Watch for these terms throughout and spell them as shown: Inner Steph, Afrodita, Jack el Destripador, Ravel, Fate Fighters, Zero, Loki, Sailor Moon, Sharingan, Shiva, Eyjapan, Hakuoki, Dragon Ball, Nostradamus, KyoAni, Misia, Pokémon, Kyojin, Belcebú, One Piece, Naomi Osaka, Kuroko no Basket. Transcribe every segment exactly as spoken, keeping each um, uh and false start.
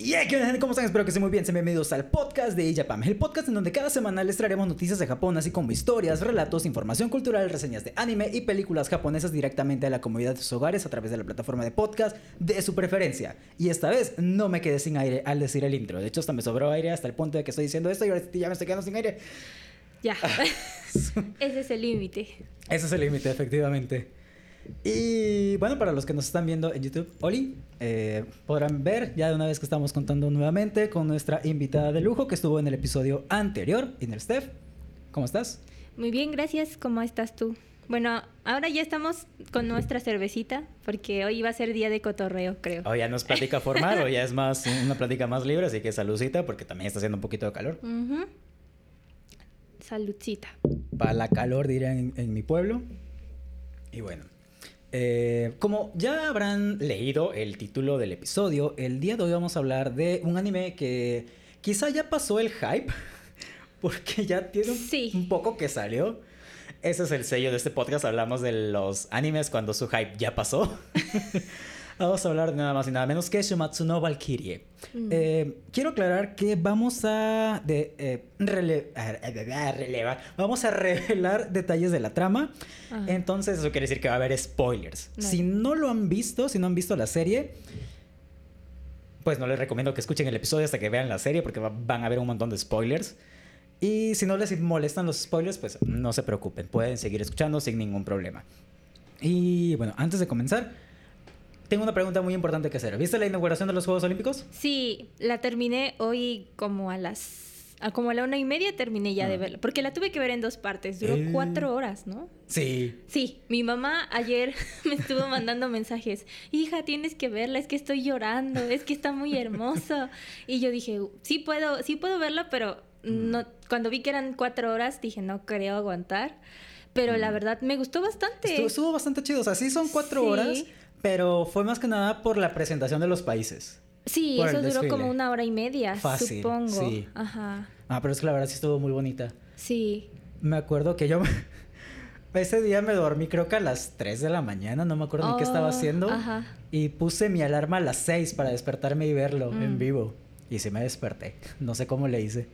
Y yeah, ¿qué onda, gente? ¿Cómo están? Espero que estén muy bien. Sean bienvenidos al podcast de Eyjapan, el podcast en donde cada semana les traeremos noticias de Japón, así como historias, relatos, información cultural, reseñas de anime y películas japonesas directamente a la comodidad de sus hogares a través de la plataforma de podcast de su preferencia. Y esta vez no me quedé sin aire al decir el intro. De hecho, hasta me sobró aire hasta el punto de que estoy diciendo esto y ahora ya me estoy quedando sin aire. Ya. Ese es el límite. Ese es el límite, efectivamente. Y bueno, para los que nos están viendo en YouTube, Oli, eh, podrán ver ya de una vez que estamos contando nuevamente con nuestra invitada de lujo que estuvo en el episodio anterior, Inner Steph. ¿Cómo estás? Muy bien, gracias. ¿Cómo estás tú? Bueno, ahora ya estamos con nuestra cervecita, porque hoy va a ser día de cotorreo, creo. Hoy ya no es plática formal, hoy ya es más una plática más libre, así que saludcita, porque también está haciendo un poquito de calor. Uh-huh. Saludcita. Para la calor, dirían en, en mi pueblo. Y bueno. Eh, como ya habrán leído el título del episodio, el día de hoy vamos a hablar de un anime que quizá ya pasó el hype, porque ya tiene sí. un poco que salió. Ese es el sello de este podcast, hablamos de los animes cuando su hype ya pasó. Vamos a hablar de nada más y nada menos que Shumatsu no Valkyrie. Mm. Eh, quiero aclarar que vamos a, de, eh, rele- a relevar, vamos a revelar detalles de la trama. Ajá. Entonces eso quiere decir que va a haber spoilers. Vale. Si no lo han visto, si no han visto la serie, pues no les recomiendo que escuchen el episodio hasta que vean la serie, porque va- van a ver un montón de spoilers. Y si no les molestan los spoilers, pues no se preocupen, pueden seguir escuchando sin ningún problema. Y bueno, antes de comenzar, tengo una pregunta muy importante que hacer. ¿Viste la inauguración de los Juegos Olímpicos? Sí, la terminé hoy como a las... Como a la una y media terminé ya ah. de verla. Porque la tuve que ver en dos partes. Duró eh. cuatro horas, ¿no? Sí. Sí. Mi mamá ayer me estuvo mandando mensajes. Hija, tienes que verla. Es que estoy llorando. Es que está muy hermoso. Y yo dije, sí puedo, sí puedo verla, pero no. Cuando vi que eran cuatro horas, dije, no creo aguantar. Pero mm. la verdad, me gustó bastante. Estuvo, estuvo bastante chido. O sea, sí son cuatro sí. horas... Pero fue más que nada por la presentación de los países. Sí, eso duró como una hora y media, fácil, supongo. Sí. Ajá. Ah, pero es que la verdad sí estuvo muy bonita. Sí. Me acuerdo que yo... Ese día me dormí creo que a las tres de la mañana, no me acuerdo oh, ni qué estaba haciendo. Ajá. Y puse mi alarma a las seis para despertarme y verlo mm. en vivo. Y sí me desperté. No sé cómo le hice.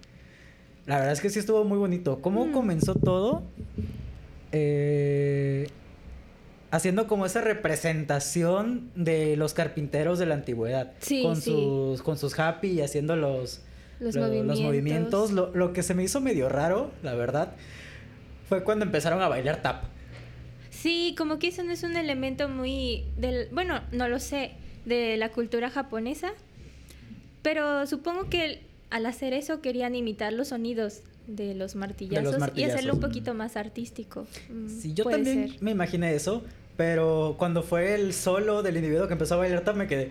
La verdad es que sí estuvo muy bonito. ¿Cómo mm. comenzó todo? Eh... Haciendo como esa representación de los carpinteros de la antigüedad. Sí, con sí. sus con sus happy y haciendo los, los, los movimientos. Los movimientos. Lo, lo que se me hizo medio raro, la verdad, fue cuando empezaron a bailar tap. Sí, como que eso no es un elemento muy... Del, bueno, no lo sé, de la cultura japonesa. Pero supongo que al hacer eso querían imitar los sonidos de los martillazos, de los martillazos. Y hacerlo un poquito más artístico. Sí, yo también ser. me imaginé eso, pero cuando fue el solo del individuo que empezó a bailar tap me quedé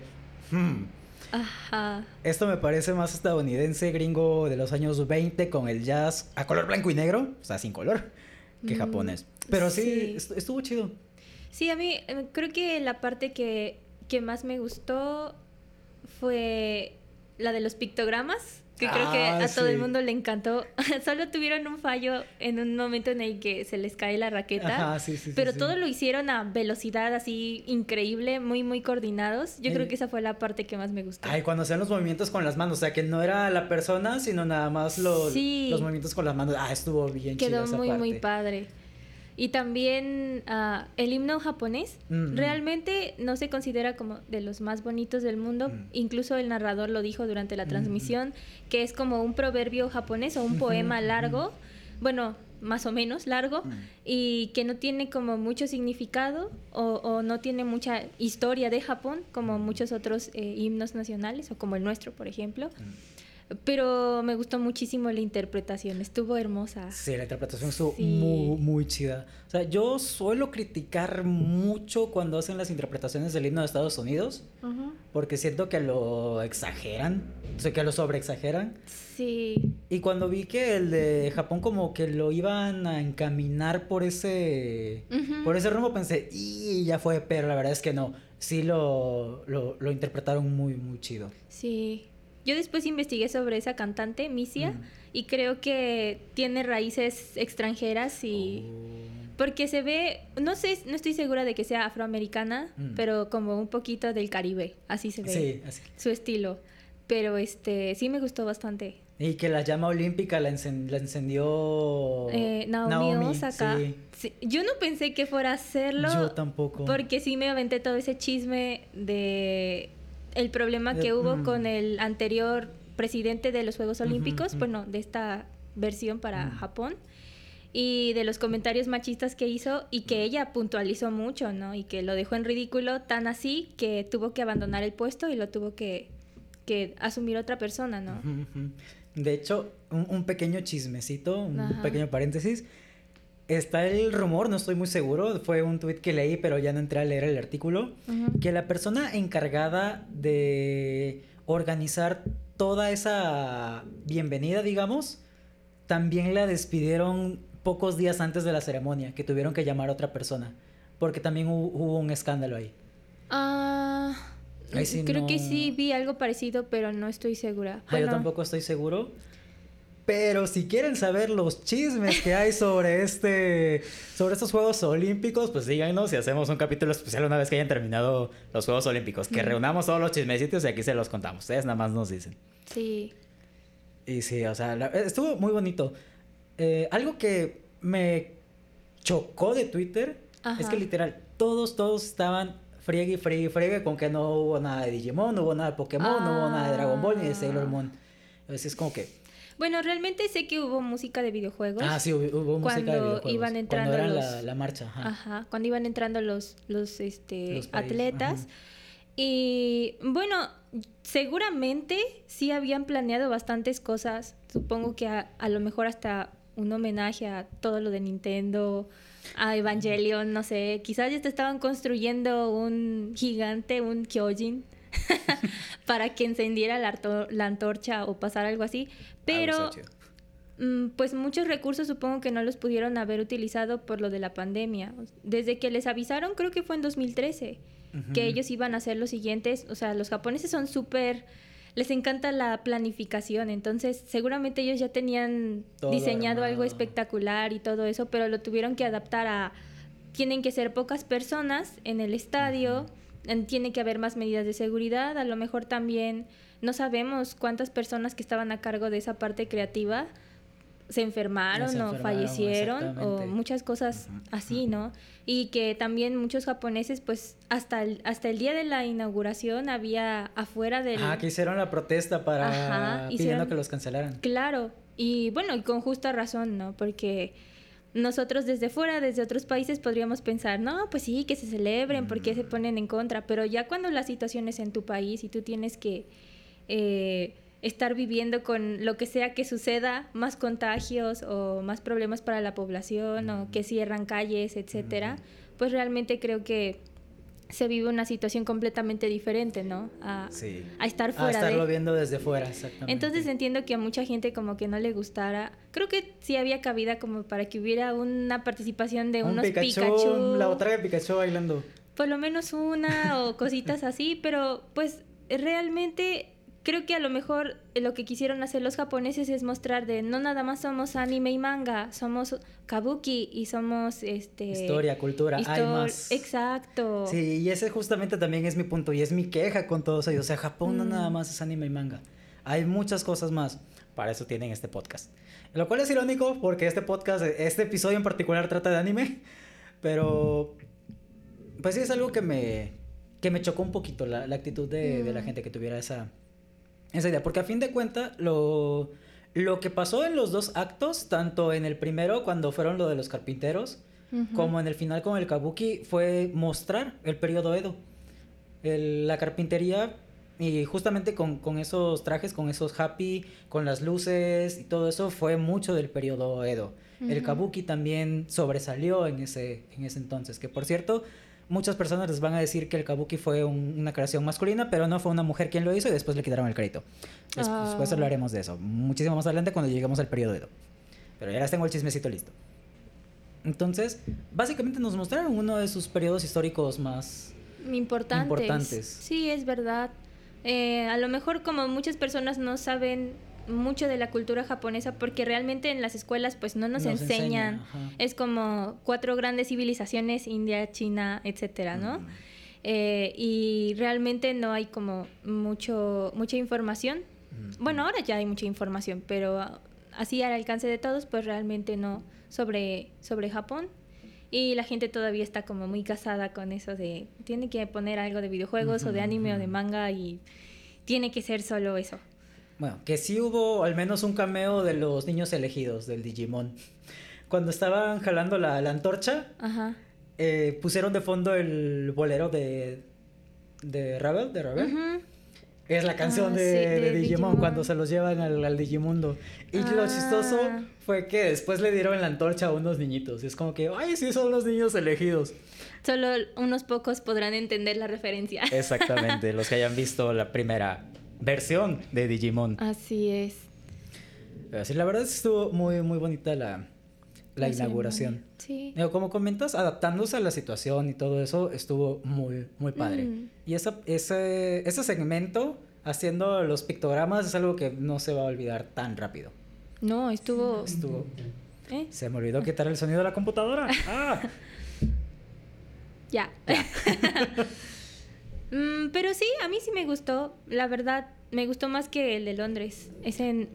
hmm. Ajá. Esto me parece más estadounidense, gringo de los años veinte con el jazz a color blanco y negro, o sea, sin color, que mm, japonés. Pero sí, sí, estuvo chido. Sí, a mí creo que la parte que, que más me gustó fue la de los pictogramas. Que creo ah, que a sí. todo el mundo le encantó. Solo tuvieron un fallo en un momento en el que se les cae la raqueta. Ajá, sí, sí, pero sí, todo sí. lo hicieron a velocidad así increíble, muy, muy coordinados. Yo eh. creo que esa fue la parte que más me gustó. Ay, cuando hacían los movimientos con las manos. O sea, que no era la persona, sino nada más los, sí. los movimientos con las manos. Ah, estuvo bien chido esa parte. Quedó muy, muy padre. Y también uh, el himno japonés mm-hmm. realmente no se considera como de los más bonitos del mundo. Mm. Incluso el narrador lo dijo durante la transmisión, mm-hmm. que es como un proverbio japonés o un mm-hmm. poema largo, mm-hmm. bueno, más o menos largo, mm. y que no tiene como mucho significado o, o no tiene mucha historia de Japón, como muchos otros eh, himnos nacionales o como el nuestro, por ejemplo. Mm. Pero me gustó muchísimo la interpretación, estuvo hermosa. Sí, la interpretación estuvo sí. muy, muy chida. O sea, yo suelo criticar mucho cuando hacen las interpretaciones del himno de Estados Unidos, uh-huh. porque siento que lo exageran, o sea, que lo sobreexageran. Sí. Y cuando vi que el de Japón como que lo iban a encaminar por ese, uh-huh. por ese rumbo, pensé, y ya fue, pero la verdad es que no. Sí lo, lo, lo interpretaron muy, muy chido. Sí. Yo después investigué sobre esa cantante, Misia, mm. y creo que tiene raíces extranjeras y... Oh. Porque se ve, no sé, no estoy segura de que sea afroamericana, mm. pero como un poquito del Caribe, así se ve sí, así. Su estilo. Pero este sí me gustó bastante. Y que la llama olímpica la, encend- la encendió eh, Naomi, Naomi Osaka. Sí. Sí. Yo no pensé que fuera a hacerlo. Yo tampoco. Porque sí me aventé todo ese chisme de el problema que de, hubo mm. con el anterior presidente de los Juegos Olímpicos, mm-hmm, bueno, de esta versión para mm. Japón, y de los comentarios machistas que hizo, y que ella puntualizó mucho, ¿no? Y que lo dejó en ridículo, tan así que tuvo que abandonar el puesto y lo tuvo que, que asumir otra persona, ¿no? De hecho, un, un pequeño chismecito, un Ajá. pequeño paréntesis. Está el rumor, no estoy muy seguro, fue un tuit que leí, pero ya no entré a leer el artículo, uh-huh, que la persona encargada de organizar toda esa bienvenida, digamos, también la despidieron pocos días antes de la ceremonia, que tuvieron que llamar a otra persona, porque también hubo, hubo un escándalo ahí. Ah, uh, sí, creo no... que sí vi algo parecido, pero no estoy segura. Ah, bueno. Yo tampoco estoy seguro. Pero si quieren saber los chismes que hay sobre este, sobre estos Juegos Olímpicos, pues díganos y hacemos un capítulo especial una vez que hayan terminado los Juegos Olímpicos. Que mm. reunamos todos los chismecitos y aquí se los contamos. Ustedes nada más nos dicen. Sí. Y sí, o sea, la, estuvo muy bonito. Eh, algo que me chocó de Twitter, ajá, es que literal todos, todos estaban friegue, friegue, friegue con que no hubo nada de Digimon, no hubo nada de Pokémon, ah. no hubo nada de Dragon Ball ni de Sailor Moon. Así es como que... Bueno, realmente sé que hubo música de videojuegos. Ah, sí, hubo, hubo música de videojuegos. Cuando iban entrando cuando los, la, la marcha. Ajá. ajá. Cuando iban entrando los, los, este, los atletas. Ajá. Y bueno, seguramente sí habían planeado bastantes cosas. Supongo que a, a lo mejor hasta un homenaje a todo lo de Nintendo, a Evangelion, no sé. Quizás ya te estaban construyendo un gigante, un Kyojin. Para que encendiera la, arto- la antorcha o pasara algo así, pero pues muchos recursos supongo que no los pudieron haber utilizado por lo de la pandemia. Desde que les avisaron, creo que fue en dos mil trece, uh-huh, que ellos iban a hacer los siguientes. O sea, los japoneses son súper, les encanta la planificación, entonces seguramente ellos ya tenían todo diseñado, armado, algo espectacular y todo eso, pero lo tuvieron que adaptar a, tienen que ser pocas personas en el estadio, uh-huh. Tiene que haber más medidas de seguridad. A lo mejor también no sabemos cuántas personas que estaban a cargo de esa parte creativa se enfermaron, se enfermaron o fallecieron o muchas cosas, uh-huh, así, ¿no? Y que también muchos japoneses, pues hasta el, hasta el día de la inauguración había afuera del... Ah, que hicieron la protesta para... Ajá, pidiendo hicieron... que los cancelaran. Claro, y bueno, y con justa razón, ¿no? Porque... Nosotros desde fuera, desde otros países podríamos pensar, no, pues sí, que se celebren, porque se ponen en contra, pero ya cuando la situación es en tu país y tú tienes que eh, estar viviendo con lo que sea que suceda, más contagios o más problemas para la población, o que cierran calles, etcétera, pues realmente creo que se vive una situación completamente diferente, ¿no? A, sí. a estar fuera. A estarlo de... viendo desde fuera, exactamente. Entonces entiendo que a mucha gente como que no le gustara. Creo que sí había cabida como para que hubiera una participación de Un unos Pikachu, Pikachu. La otra de Pikachu bailando. Por lo menos una o cositas así, pero pues realmente... Creo que a lo mejor lo que quisieron hacer los japoneses es mostrar de no nada más somos anime y manga, somos kabuki y somos este historia, cultura, histor- hay más. Exacto. Sí, y ese justamente también es mi punto y es mi queja con todos ellos. O sea, Japón mm. no nada más es anime y manga. Hay muchas cosas más. Para eso tienen este podcast. Lo cual es irónico porque este podcast, este episodio en particular trata de anime, pero pues sí es algo que me que me chocó un poquito la, la actitud de, mm. de la gente que tuviera esa Esa idea, porque a fin de cuentas lo, lo que pasó en los dos actos, tanto en el primero cuando fueron lo de los carpinteros, uh-huh, como en el final con el kabuki, fue mostrar el periodo Edo, el, la carpintería, y justamente con, con esos trajes, con esos happy, con las luces y todo eso, fue mucho del periodo Edo. Uh-huh. El kabuki también sobresalió en ese, en ese entonces, que por cierto... Muchas personas les van a decir que el kabuki fue un, una creación masculina, pero no fue una mujer quien lo hizo y después le quitaron el crédito. Después, oh. después hablaremos de eso, muchísimo más adelante cuando lleguemos al periodo Edo. Pero ya les tengo el chismecito listo. Entonces, básicamente nos mostraron uno de sus periodos históricos más importantes. importantes. Sí, es verdad. Eh, a lo mejor como muchas personas no saben mucho de la cultura japonesa porque realmente en las escuelas pues no nos, nos enseñan enseña, es como cuatro grandes civilizaciones, India, China, etcétera, ¿no? Mm. eh, y realmente no hay como mucho mucha información. Mm. Bueno, ahora ya hay mucha información, pero así al alcance de todos, pues realmente no sobre, sobre Japón. Y la gente todavía está como muy casada con eso de... Tiene que poner algo de videojuegos uh-huh, o de anime uh-huh. o de manga y tiene que ser solo eso. Bueno, que sí hubo al menos un cameo de los niños elegidos del Digimon. Cuando estaban jalando la, la antorcha, ajá. Eh, pusieron de fondo el bolero de, de Ravel, de Ravel. Uh-huh. Es la canción ah, de, sí, de, de Digimon, Digimon cuando se los llevan al, al Digimundo. Y ah. lo chistoso fue que después le dieron la antorcha a unos niñitos. Y es como que, ay, sí, son los niños elegidos. Solo unos pocos podrán entender la referencia. Exactamente, los que hayan visto la primera versión de Digimon. Así es. Así, la verdad estuvo muy, muy bonita la, la inauguración. Sí. Digo, como comentas, adaptándose a la situación y todo eso, estuvo muy, muy padre. Mm. Y esa, ese, ese segmento, haciendo los pictogramas, es algo que no se va a olvidar tan rápido. No, estuvo... estuvo. ¿Eh? Se me olvidó quitar el sonido de la computadora. ¡Ah! Ya. ya. mm, pero sí, a mí sí me gustó. La verdad, me gustó más que el de Londres. Ese... En...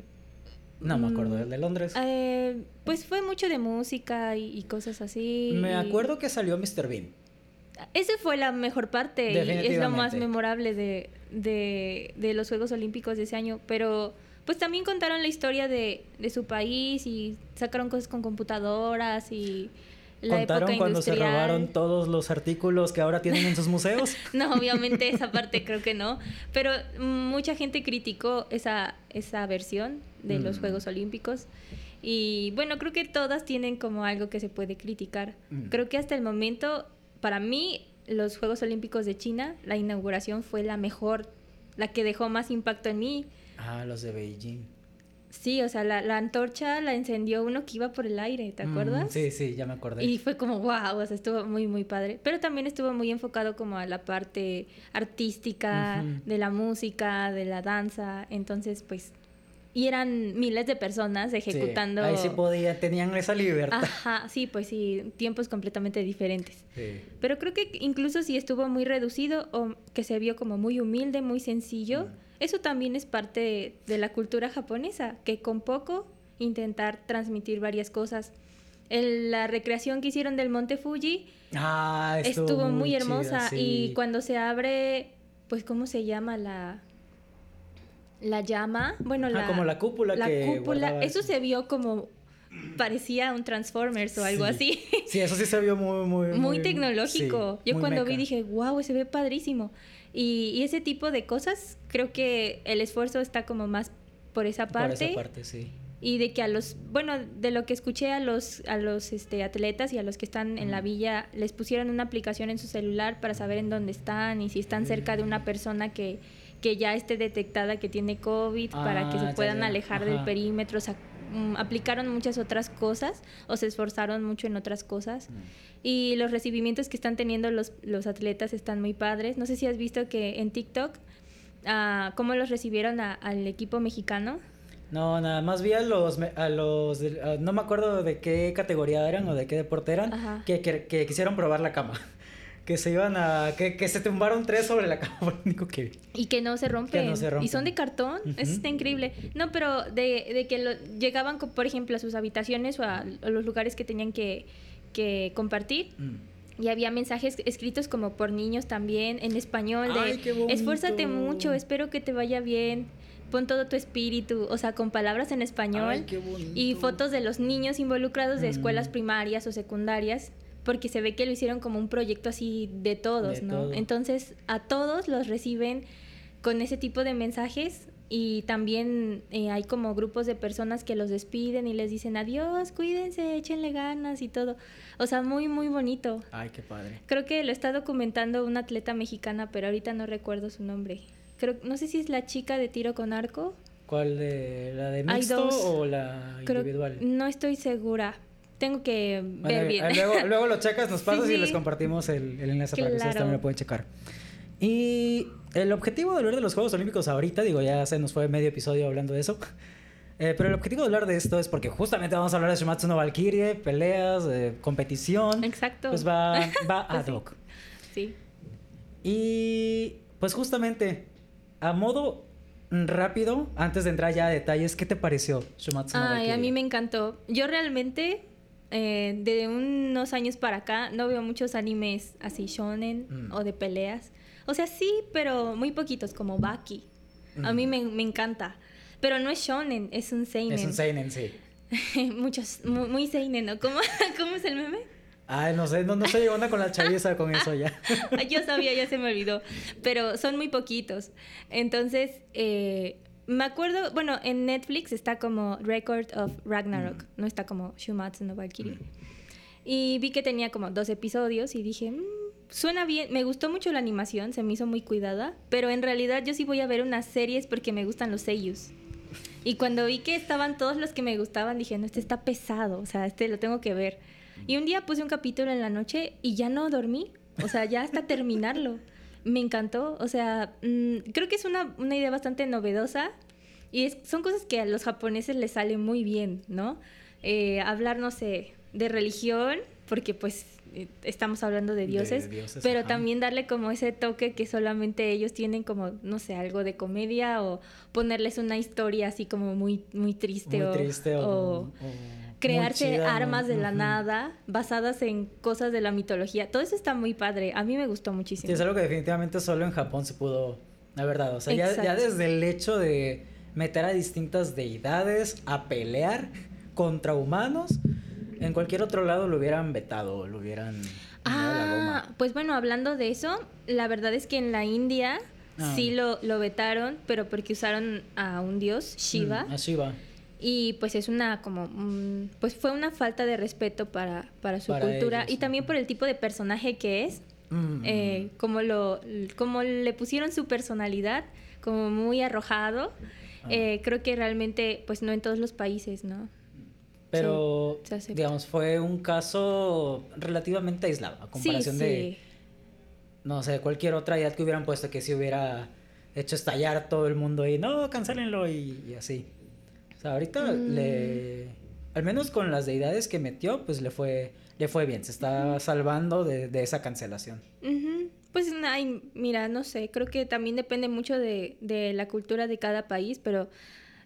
No me acuerdo del de Londres. Eh, pues fue mucho de música y, y cosas así. Me acuerdo que salió míster Bean. Esa fue la mejor parte y es lo más memorable de, de, de los Juegos Olímpicos de ese año. Pero pues también contaron la historia de, de su país y sacaron cosas con computadoras y la época industrial. ¿Contaron cuando se robaron todos los artículos que ahora tienen en sus museos? No, obviamente esa parte creo que no. Pero mucha gente criticó esa, esa versión de mm. los Juegos Olímpicos. Y bueno, creo que todas tienen como algo que se puede criticar. Mm. Creo que hasta el momento, para mí, los Juegos Olímpicos de China, la inauguración fue la mejor, la que dejó más impacto en mí. Ah, los de Beijing. Sí, o sea, la, la antorcha la encendió uno que iba por el aire, ¿te acuerdas? Mm, sí, sí, ya me acordé. Y fue como, wow, o sea, estuvo muy, muy padre. Pero también estuvo muy enfocado como a la parte artística, uh-huh. de la música, de la danza. Entonces, pues... Y eran miles de personas ejecutando... Sí, ahí sí podía, tenían esa libertad. Ajá, sí, pues sí, tiempos completamente diferentes. Sí. Pero creo que incluso si estuvo muy reducido o que se vio como muy humilde, muy sencillo, mm. eso también es parte de, de la cultura japonesa, que con poco intentar transmitir varias cosas. El, la recreación que hicieron del Monte Fuji ah, estuvo, estuvo muy, muy hermosa. Chida, sí. Y cuando se abre, pues, ¿cómo se llama la...? La llama, bueno, ah, la... como la cúpula la que cúpula, eso así. Se vio como... Parecía un Transformers o algo sí. así. Sí, eso sí se vio muy, muy... Muy, muy tecnológico. Sí, yo muy cuando meca. Vi dije, wow, se ve padrísimo. Y, y ese tipo de cosas, creo que el esfuerzo está como más por esa parte. Por esa parte, sí. Y de que a los... Bueno, de lo que escuché a los, a los este, atletas y a los que están mm. en la villa, les pusieron una aplicación en su celular para saber en dónde están y si están cerca de una persona que... que ya esté detectada que tiene COVID ah, para que se puedan ya, ya. alejar Ajá. del perímetro. O sea, aplicaron muchas otras cosas o se esforzaron mucho en otras cosas. Mm. Y los recibimientos que están teniendo los, los atletas están muy padres. No sé si has visto que en TikTok, uh, ¿cómo los recibieron a, al equipo mexicano? No, nada más vi a los, a los a, no me acuerdo de qué categoría eran o de qué deporte eran, que, que, que quisieron probar la cama. Que se iban a... Que, que se tumbaron tres sobre la cama. que Y que no se rompen. Que no se rompen. Y son de cartón. Uh-huh. Eso está increíble. No, pero de, de que lo, llegaban, por ejemplo, a sus habitaciones o a, a los lugares que tenían que, que compartir. Mm. Y había mensajes escritos como por niños también, en español. De, ¡ay, qué bonito! Esfuérzate mucho, espero que te vaya bien. Pon todo tu espíritu. O sea, con palabras en español. ¡Ay, qué bonito! Y fotos de los niños involucrados de mm. escuelas primarias o secundarias. Porque se ve que lo hicieron como un proyecto así de todos, de ¿no? Todo. Entonces, a todos los reciben con ese tipo de mensajes y también eh, hay como grupos de personas que los despiden y les dicen adiós, cuídense, échenle ganas y todo. O sea, muy, muy bonito. Ay, qué padre. Creo que lo está documentando una atleta mexicana, pero ahorita no recuerdo su nombre. Creo, no sé si es la chica de tiro con arco. ¿Cuál? De, ¿la de mixto o la individual? Creo, no estoy segura. Tengo que ver bueno, bien. Luego, luego lo checas, nos pasas sí, sí. y les compartimos el, el enlace claro. para que ustedes también lo pueden checar. Y el objetivo de hablar de los Juegos Olímpicos ahorita, digo, ya se nos fue medio episodio hablando de eso. Eh, pero el objetivo de hablar de esto es porque justamente vamos a hablar de Shumatsu no Valkyrie, peleas, eh, competición. Exacto. Pues va, va ad hoc. Sí. Y pues justamente, a modo rápido, antes de entrar ya a detalles, ¿qué te pareció Shumatsu no Valkyrie? Ay, a mí me encantó. Yo realmente, eh, de unos años para acá, no veo muchos animes así shonen mm. o de peleas. O sea, sí, pero muy poquitos, como Baki. Mm. A mí me, me encanta. Pero no es shonen, es un seinen. Es un seinen, sí. Muchos, muy, muy seinen, ¿no? ¿Cómo, ¿Cómo es el meme? Ay, no sé, no, no sé, onda con la chaviza con eso ya. Yo sabía, ya se me olvidó. Pero son muy poquitos. Entonces, eh, me acuerdo, bueno, en Netflix está como Record of Ragnarok. Mm. No está como Shumatsu no Valkyrie. Mm. Y vi que tenía como dos episodios y dije, mmm, suena bien. Me gustó mucho la animación, se me hizo muy cuidada. Pero en realidad yo sí voy a ver unas series porque me gustan los seiyus. Y cuando vi que estaban todos los que me gustaban, dije, no, este está pesado. O sea, este lo tengo que ver. Y un día puse un capítulo en la noche y ya no dormí, o sea, ya hasta terminarlo. Me encantó, o sea, mmm, creo que es una, una idea bastante novedosa y es, son cosas que a los japoneses les sale muy bien, ¿no? Eh, hablar, no sé, de religión, porque pues eh, estamos hablando de dioses, de dioses pero ajá. también darle como ese toque que solamente ellos tienen, como, no sé, algo de comedia o ponerles una historia así como muy, muy triste. Muy o, triste o... o, o... crearse chida, armas ¿no? de la uh-huh. nada basadas en cosas de la mitología. Todo eso está muy padre. A mí me gustó muchísimo. Sí, es algo que definitivamente solo en Japón se pudo, la verdad. O sea, ya, ya desde el hecho de meter a distintas deidades a pelear contra humanos, en cualquier otro lado lo hubieran vetado, lo hubieran... Ah, la goma. Pues bueno, hablando de eso, la verdad es que en la India ah. sí lo, lo vetaron, pero porque usaron a un dios, Shiva. Mm, a Shiva. Y pues es una como pues fue una falta de respeto para, para su para cultura ellos. Y también por el tipo de personaje que es mm. eh, como lo como le pusieron su personalidad como muy arrojado ah. eh, creo que realmente pues no en todos los países, ¿no? Pero sí, digamos fue un caso relativamente aislado a comparación sí, sí. de no sé cualquier otra idea que hubieran puesto que si hubiera hecho estallar todo el mundo y no cancelenlo y, y así. O sea, ahorita mm. le... Al menos con las deidades que metió, pues le fue, le fue bien. Se está uh-huh. salvando de, de esa cancelación. Uh-huh. Pues, ay, mira, no sé. Creo que también depende mucho de, de la cultura de cada país, pero...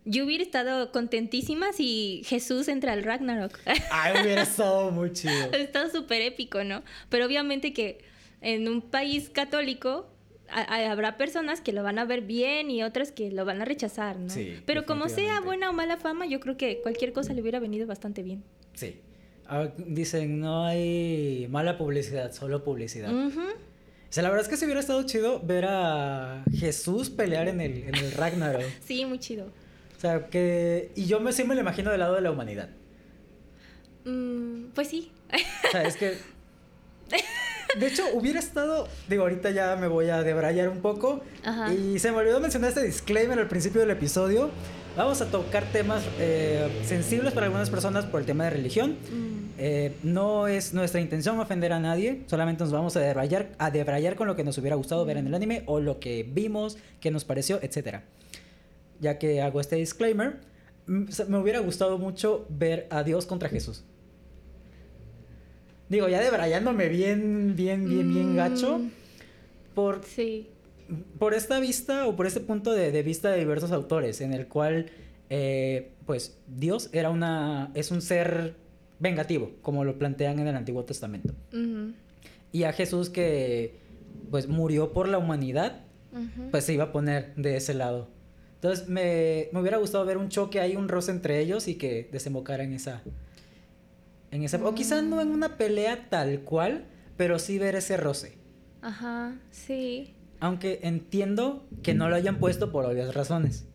Yo hubiera estado contentísima si Jesús entra al Ragnarok. Ay, hubiera estado muy chido. Ha estado súper épico, ¿no? Pero obviamente que en un país católico... habrá personas que lo van a ver bien y otras que lo van a rechazar, ¿no? Sí, pero como sea buena o mala fama, yo creo que cualquier cosa le hubiera venido bastante bien. Sí. Ahora dicen, no hay mala publicidad, solo publicidad. Uh-huh. O sea, la verdad es que se hubiera estado chido ver a Jesús pelear en el, en el Ragnarok. Sí, muy chido. O sea, que... Y yo me, sí me lo imagino del lado de la humanidad. Mm, pues sí. O sea, es que... De hecho, hubiera estado... Digo, ahorita ya me voy a debrayar un poco. Ajá. Y se me olvidó mencionar este disclaimer al principio del episodio. Vamos a tocar temas eh, sensibles para algunas personas por el tema de religión. Mm. Eh, no es nuestra intención ofender a nadie. Solamente nos vamos a debrayar, a debrayar con lo que nos hubiera gustado mm. ver en el anime o lo que vimos, que nos pareció, etcétera. Ya que hago este disclaimer, me hubiera gustado mucho ver a Dios contra Jesús. Digo, ya debrayándome bien, bien, bien, bien gacho. Por, sí. por esta vista o por este punto de, de vista de diversos autores, en el cual, eh, pues, Dios era una, es un ser vengativo, como lo plantean en el Antiguo Testamento. Uh-huh. Y a Jesús que, pues, murió por la humanidad, uh-huh. pues se iba a poner de ese lado. Entonces, me, me hubiera gustado ver un choque ahí, un roce entre ellos y que desembocara en esa... En esa, mm. O quizás no en una pelea tal cual, pero sí ver ese roce. Ajá, sí. Aunque entiendo que no lo hayan puesto por obvias razones.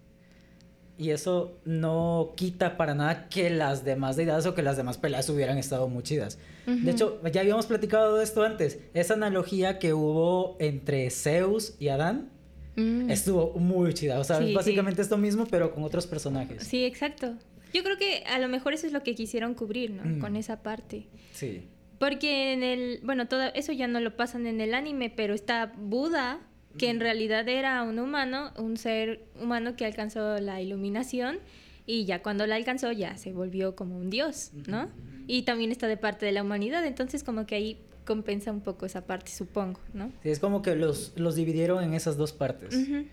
Y eso no quita para nada que las demás deidades o que las demás peleas hubieran estado muy chidas. Uh-huh. De hecho, ya habíamos platicado de esto antes. Esa analogía que hubo entre Zeus y Adán mm. estuvo muy chida. O sea, sí, básicamente sí. esto mismo, pero con otros personajes. Sí, exacto. Yo creo que a lo mejor eso es lo que quisieron cubrir, ¿no? Mm. Con esa parte. Sí. Porque en el... Bueno, todo eso ya no lo pasan en el anime, pero está Buda, que mm. en realidad era un humano, un ser humano que alcanzó la iluminación, y ya cuando la alcanzó ya se volvió como un dios, ¿no? Mm-hmm. Y también está de parte de la humanidad, entonces como que ahí compensa un poco esa parte, supongo, ¿no? Sí, es como que los, los dividieron en esas dos partes. Uh-huh.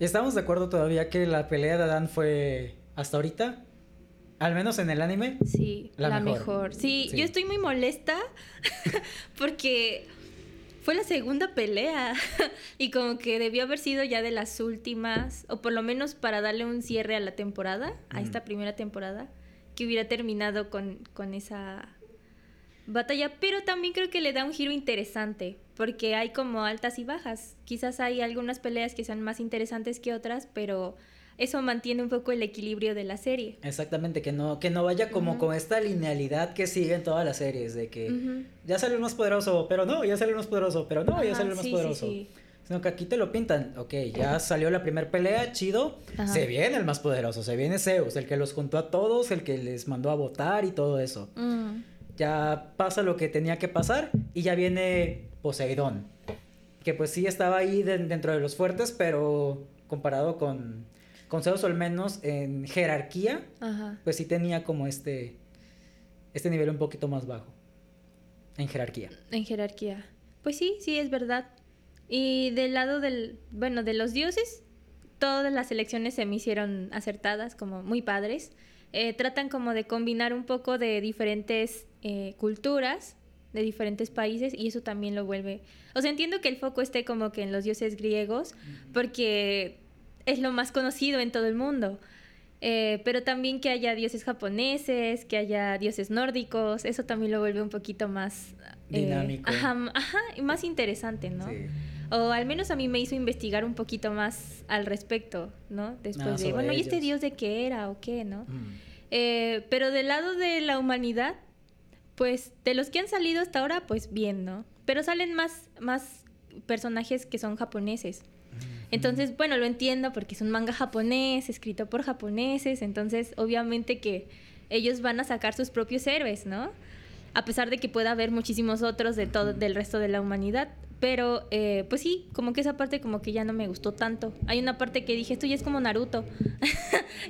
Estamos de acuerdo todavía que la pelea de Adán fue, hasta ahorita, al menos en el anime, sí, la, la mejor. mejor. Sí, sí, yo estoy muy molesta porque fue la segunda pelea y como que debió haber sido ya de las últimas, o por lo menos para darle un cierre a la temporada, mm. a esta primera temporada, que hubiera terminado con, con esa batalla. Pero también creo que le da un giro interesante, porque hay como altas y bajas. Quizás hay algunas peleas que sean más interesantes que otras, pero eso mantiene un poco el equilibrio de la serie. Exactamente, que no, que no vaya como uh-huh. con esta linealidad que sigue en todas las series, de que uh-huh. ya sale el más poderoso, pero no, ya sale el más poderoso, pero no, Ajá, ya sale el más sí, poderoso. Sí, sí. Sino que aquí te lo pintan, ok, ya salió la primera pelea, chido, Ajá. se viene el más poderoso, se viene Zeus, el que los juntó a todos, el que les mandó a votar y todo eso. Uh-huh. Ya pasa lo que tenía que pasar y ya viene Poseidón, que pues sí estaba ahí de, dentro de los fuertes, pero comparado con... con Zeus, al menos en jerarquía, Ajá. pues sí tenía como este, este nivel un poquito más bajo, en jerarquía. En jerarquía, pues sí, sí, es verdad. Y del lado del, bueno, de los dioses, todas las elecciones se me hicieron acertadas, como muy padres. Eh, tratan como de combinar un poco de diferentes eh, culturas, de diferentes países, y eso también lo vuelve... O sea, entiendo que el foco esté como que en los dioses griegos, uh-huh. porque... es lo más conocido en todo el mundo, eh, pero también que haya dioses japoneses, que haya dioses nórdicos, eso también lo vuelve un poquito más... Eh, dinámico. Ajá, ajá, más interesante, ¿no? Sí. O al menos a mí me hizo investigar un poquito más al respecto, ¿no? Después ah, de, bueno, ellos. ¿Y este dios de qué era o qué, no? Mm. Eh, pero del lado de la humanidad, pues de los que han salido hasta ahora, pues bien, ¿no? Pero salen más, más personajes que son japoneses. Entonces, bueno, lo entiendo porque es un manga japonés, escrito por japoneses, entonces obviamente que ellos van a sacar sus propios héroes, ¿no? A pesar de que pueda haber muchísimos otros de todo, del resto de la humanidad, pero eh, pues sí, como que esa parte como que ya no me gustó tanto. Hay una parte que dije, esto ya es como Naruto,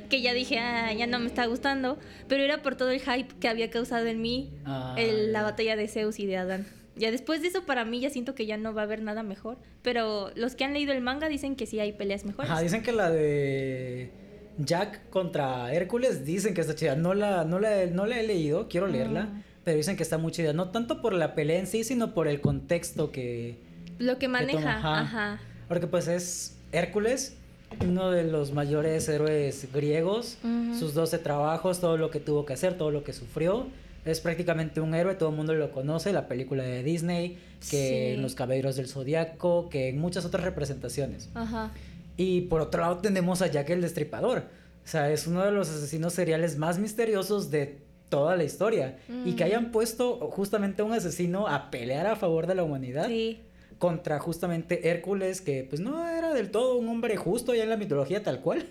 que ya dije, ah, ya no me está gustando, pero era por todo el hype que había causado en mí ah, el, la batalla de Zeus y de Adán. Ya después de eso, para mí, ya siento que ya no va a haber nada mejor. Pero los que han leído el manga dicen que sí hay peleas mejores. Ajá, dicen que la de Jack contra Hércules dicen que está chida. No la, no la, no la he leído, quiero leerla, mm. pero dicen que está muy chida. No tanto por la pelea en sí, sino por el contexto que... Lo que maneja, que toma. Ajá. Ajá. Porque pues es Hércules, uno de los mayores héroes griegos. Mm. Sus doce trabajos, todo lo que tuvo que hacer, todo lo que sufrió. Es prácticamente un héroe, todo el mundo lo conoce, la película de Disney, que sí. Los Caballeros del Zodiaco, que en muchas otras representaciones. Ajá. Y por otro lado tenemos a Jack el Destripador. O sea, es uno de los asesinos seriales más misteriosos de toda la historia. Mm. Y que hayan puesto justamente a un asesino a pelear a favor de la humanidad. Sí. Contra justamente Hércules, que pues no era del todo un hombre justo ya en la mitología tal cual.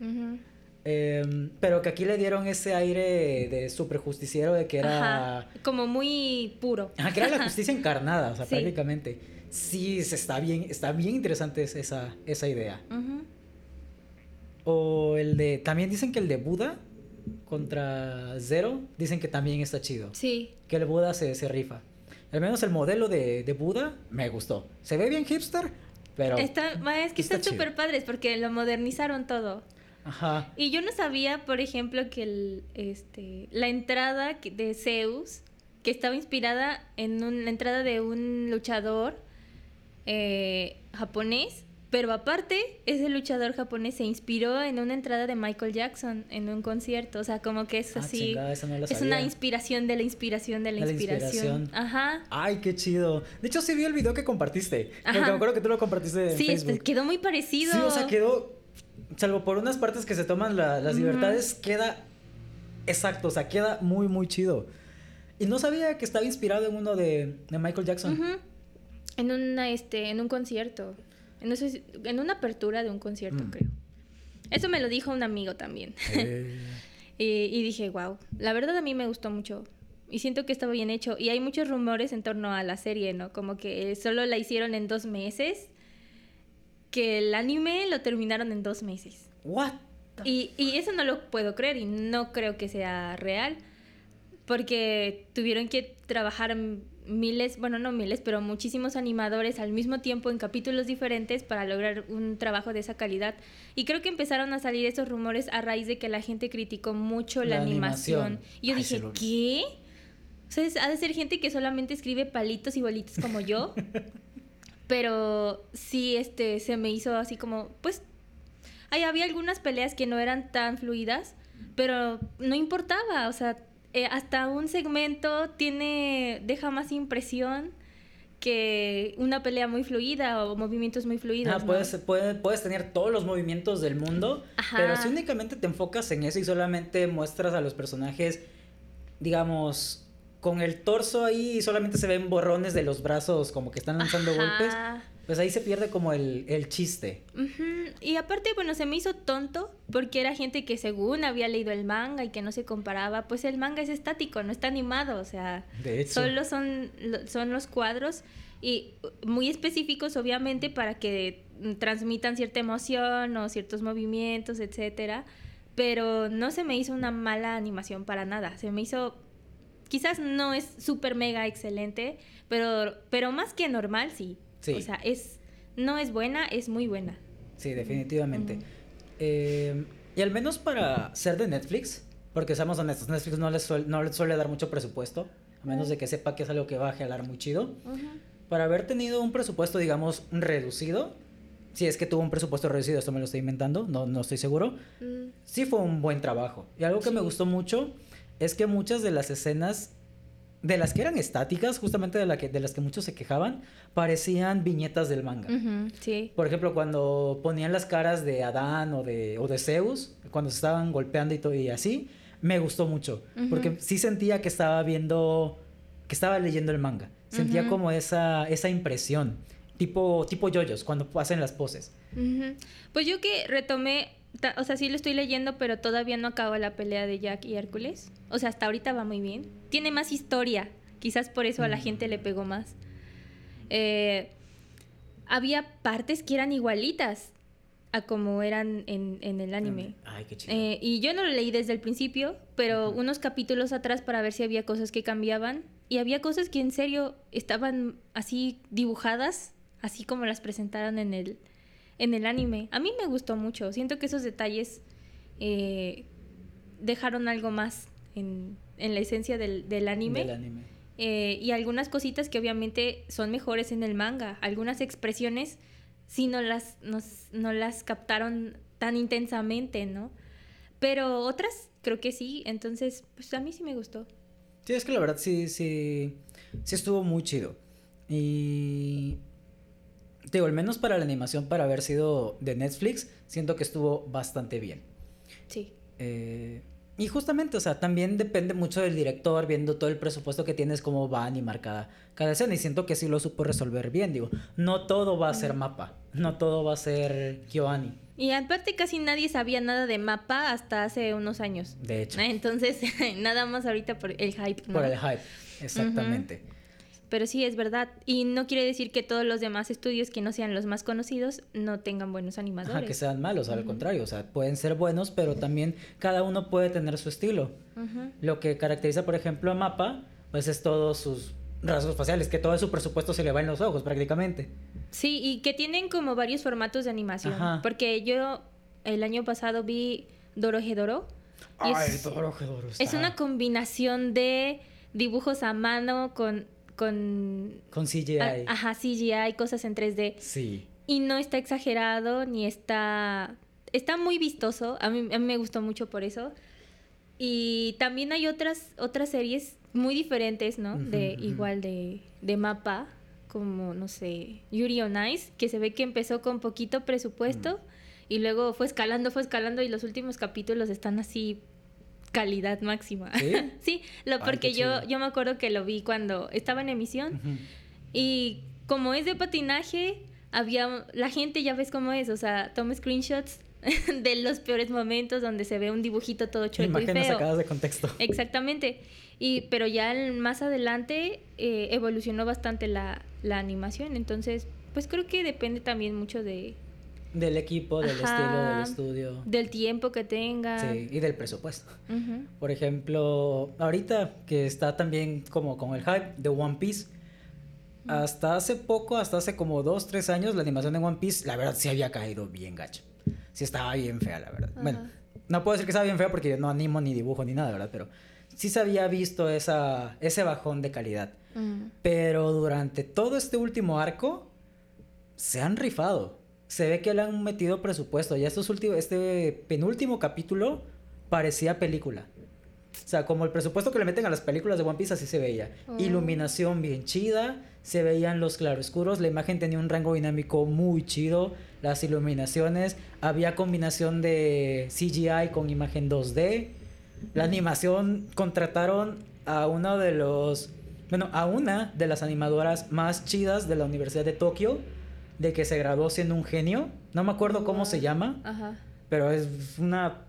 Uh-huh. Eh, pero que aquí le dieron ese aire de super justiciero, de que era... Ajá, como muy puro. Ajá, que era la justicia encarnada, o sea, sí. prácticamente. Sí, está bien, está bien interesante esa, esa idea. Uh-huh. O el de... También dicen que el de Buda contra Zero, dicen que también está chido. Sí. Que el Buda se, se rifa. Al menos el modelo de, de Buda me gustó. Se ve bien hipster, pero... Está, es que están súper padres porque lo modernizaron todo. Ajá. Y yo no sabía, por ejemplo, que el, este, la entrada de Zeus, que estaba inspirada en un, la entrada de un luchador eh, japonés, pero aparte ese luchador japonés se inspiró en una entrada de Michael Jackson en un concierto, o sea, como que es ah, así, chingada, esa no la sabía. Es una inspiración de la inspiración de la, la inspiración. inspiración. Ajá. Ay, qué chido. De hecho, sí vi el video que compartiste, Ajá. porque me acuerdo que tú lo compartiste en sí, Facebook. Sí, quedó muy parecido. Sí, o sea, quedó... Salvo por unas partes que se toman la, las uh-huh. libertades, queda exacto, o sea, queda muy, muy chido. Y no sabía que estaba inspirado en uno de, de Michael Jackson. Uh-huh. En una, este, en un concierto, en, eso, en una apertura de un concierto, mm. creo. Eso me lo dijo un amigo también. Eh. y, y dije, wow, la verdad a mí me gustó mucho. Y siento que estaba bien hecho. Y hay muchos rumores en torno a la serie, ¿no? Como que solo la hicieron en dos meses. Que el anime lo terminaron en dos meses. What? Y, y eso no lo puedo creer y no creo que sea real. Porque tuvieron que trabajar miles, bueno, no miles, pero muchísimos animadores al mismo tiempo en capítulos diferentes para lograr un trabajo de esa calidad. Y creo que empezaron a salir esos rumores a raíz de que la gente criticó mucho la, la animación. animación. Y yo Ay, dije, se lo... ¿qué? O sea, ha de ser gente que solamente escribe palitos y bolitas como yo. Pero sí, este, se me hizo así como, pues, ahí había algunas peleas que no eran tan fluidas, pero no importaba, o sea, eh, hasta un segmento tiene, deja más impresión que una pelea muy fluida o movimientos muy fluidos. Ah, ¿no? puedes, puedes, puedes tener todos los movimientos del mundo, Ajá. pero si únicamente te enfocas en eso y solamente muestras a los personajes, digamos, con el torso ahí y solamente se ven borrones de los brazos como que están lanzando Ajá. golpes, pues ahí se pierde como el, el chiste. Uh-huh. Y aparte, bueno, se me hizo tonto porque era gente que según había leído el manga y que no se comparaba, pues el manga es estático, no está animado, o sea, de hecho. solo son, son los cuadros y muy específicos obviamente para que transmitan cierta emoción o ciertos movimientos, etcétera, pero no se me hizo una mala animación para nada, se me hizo... Quizás no es súper mega excelente, pero, pero más que normal, sí. sí. O sea, es, no es buena, es muy buena. Sí, definitivamente. Uh-huh. Eh, y al menos para ser de Netflix, porque seamos honestos, Netflix no les suele, no les suele dar mucho presupuesto, a menos de que sepa que es algo que va a jalar muy chido. Uh-huh. Para haber tenido un presupuesto, digamos, reducido, si es que tuvo un presupuesto reducido, esto me lo estoy inventando, no, no estoy seguro, uh-huh. sí fue un buen trabajo. Y algo que sí. me gustó mucho... es que muchas de las escenas, de las que eran estáticas, justamente de, la que, de las que muchos se quejaban, parecían viñetas del manga. Uh-huh, sí. Por ejemplo, cuando ponían las caras de Adán o de, o de Zeus, cuando se estaban golpeando y todo y así, me gustó mucho. Uh-huh. Porque sí sentía que estaba viendo, que estaba leyendo el manga. Sentía uh-huh. como esa, esa impresión, tipo, tipo yoyos, cuando hacen las poses. Uh-huh. Pues yo que retomé... O sea, sí lo estoy leyendo, pero todavía no acabo la pelea de Jack y Hércules. O sea, hasta ahorita va muy bien. Tiene más historia. Quizás por eso a la gente le pegó más. Eh, había partes que eran igualitas a como eran en, en el anime. Ay, qué chido. Eh, y yo no lo leí desde el principio, pero unos capítulos atrás para ver si había cosas que cambiaban. Y había cosas que en serio estaban así dibujadas, así como las presentaron en el... en el anime. A mí me gustó mucho. Siento que esos detalles eh, dejaron algo más en, en la esencia del, del anime. Del anime. Eh, y algunas cositas que obviamente son mejores en el manga. Algunas expresiones sí no las, nos, no las captaron tan intensamente, ¿no? Pero otras creo que sí. Entonces, pues a mí sí me gustó. Sí, es que la verdad sí, sí, sí estuvo muy chido. Y... digo, al menos para la animación, para haber sido de Netflix, siento que estuvo bastante bien. Sí. Eh, y justamente, o sea, también depende mucho del director, viendo todo el presupuesto que tienes, cómo va a animar cada, cada escena. Y siento que sí lo supo resolver bien. Digo, no todo va a ser MAPA, no todo va a ser KyoAni. Y aparte casi nadie sabía nada de MAPA hasta hace unos años. De hecho. Entonces, nada más ahorita por el hype, ¿no? Por el hype, exactamente. Uh-huh. Pero sí, es verdad. Y no quiere decir que todos los demás estudios que no sean los más conocidos no tengan buenos animadores. Ajá, que sean malos, al uh-huh. contrario. O sea, pueden ser buenos, pero también cada uno puede tener su estilo. Uh-huh. Lo que caracteriza, por ejemplo, a MAPA, pues es todos sus rasgos faciales, que todo su presupuesto se le va en los ojos prácticamente. Sí, y que tienen como varios formatos de animación. Ajá. Porque yo el año pasado vi Dorohedoro. Ay, es, Dorohedoro está. Es una combinación de dibujos a mano con... Con, con C G I. A, ajá, C G I, cosas en tres D. Sí. Y no está exagerado, ni está... Está muy vistoso. A mí, a mí me gustó mucho por eso. Y también hay otras, otras series muy diferentes, ¿no? Uh-huh, de uh-huh. Igual de, de MAPA, como, no sé, Yuri on Ice, que se ve que empezó con poquito presupuesto uh-huh. y luego fue escalando, fue escalando y los últimos capítulos están así... calidad máxima. Sí, sí lo, Ay, porque yo, yo me acuerdo que lo vi cuando estaba en emisión uh-huh. y como es de patinaje, había la gente, ya ves cómo es, o sea, toma screenshots de los peores momentos donde se ve un dibujito todo chueco y feo. Imágenes sacadas de contexto. Exactamente. Y, pero ya más adelante eh, evolucionó bastante la, la animación, entonces pues creo que depende también mucho de... del equipo, del Ajá, estilo, del estudio. Del tiempo que tenga. Sí, y del presupuesto. Uh-huh. Por ejemplo, ahorita que está también como con el hype de One Piece, hasta hace poco, hasta hace como dos, tres años, la animación en One Piece, la verdad, sí había caído bien gacha. Sí estaba bien fea, la verdad. Ajá. Bueno, no puedo decir que estaba bien fea porque no animo ni dibujo ni nada, ¿verdad? Pero sí se había visto esa, ese bajón de calidad. Uh-huh. Pero durante todo este último arco se han rifado. Se ve que le han metido presupuesto. Ya estos últimos, este penúltimo capítulo parecía película. O sea, como el presupuesto que le meten a las películas de One Piece, así se veía. Uh-huh. Iluminación bien chida, se veían los claroscuros, la imagen tenía un rango dinámico muy chido, las iluminaciones, había combinación de C G I con imagen dos D. La animación, contrataron a uno de los, bueno, a una de las animadoras más chidas de la Universidad de Tokio, de que se graduó siendo un genio. No me acuerdo cómo se llama, ajá, pero es una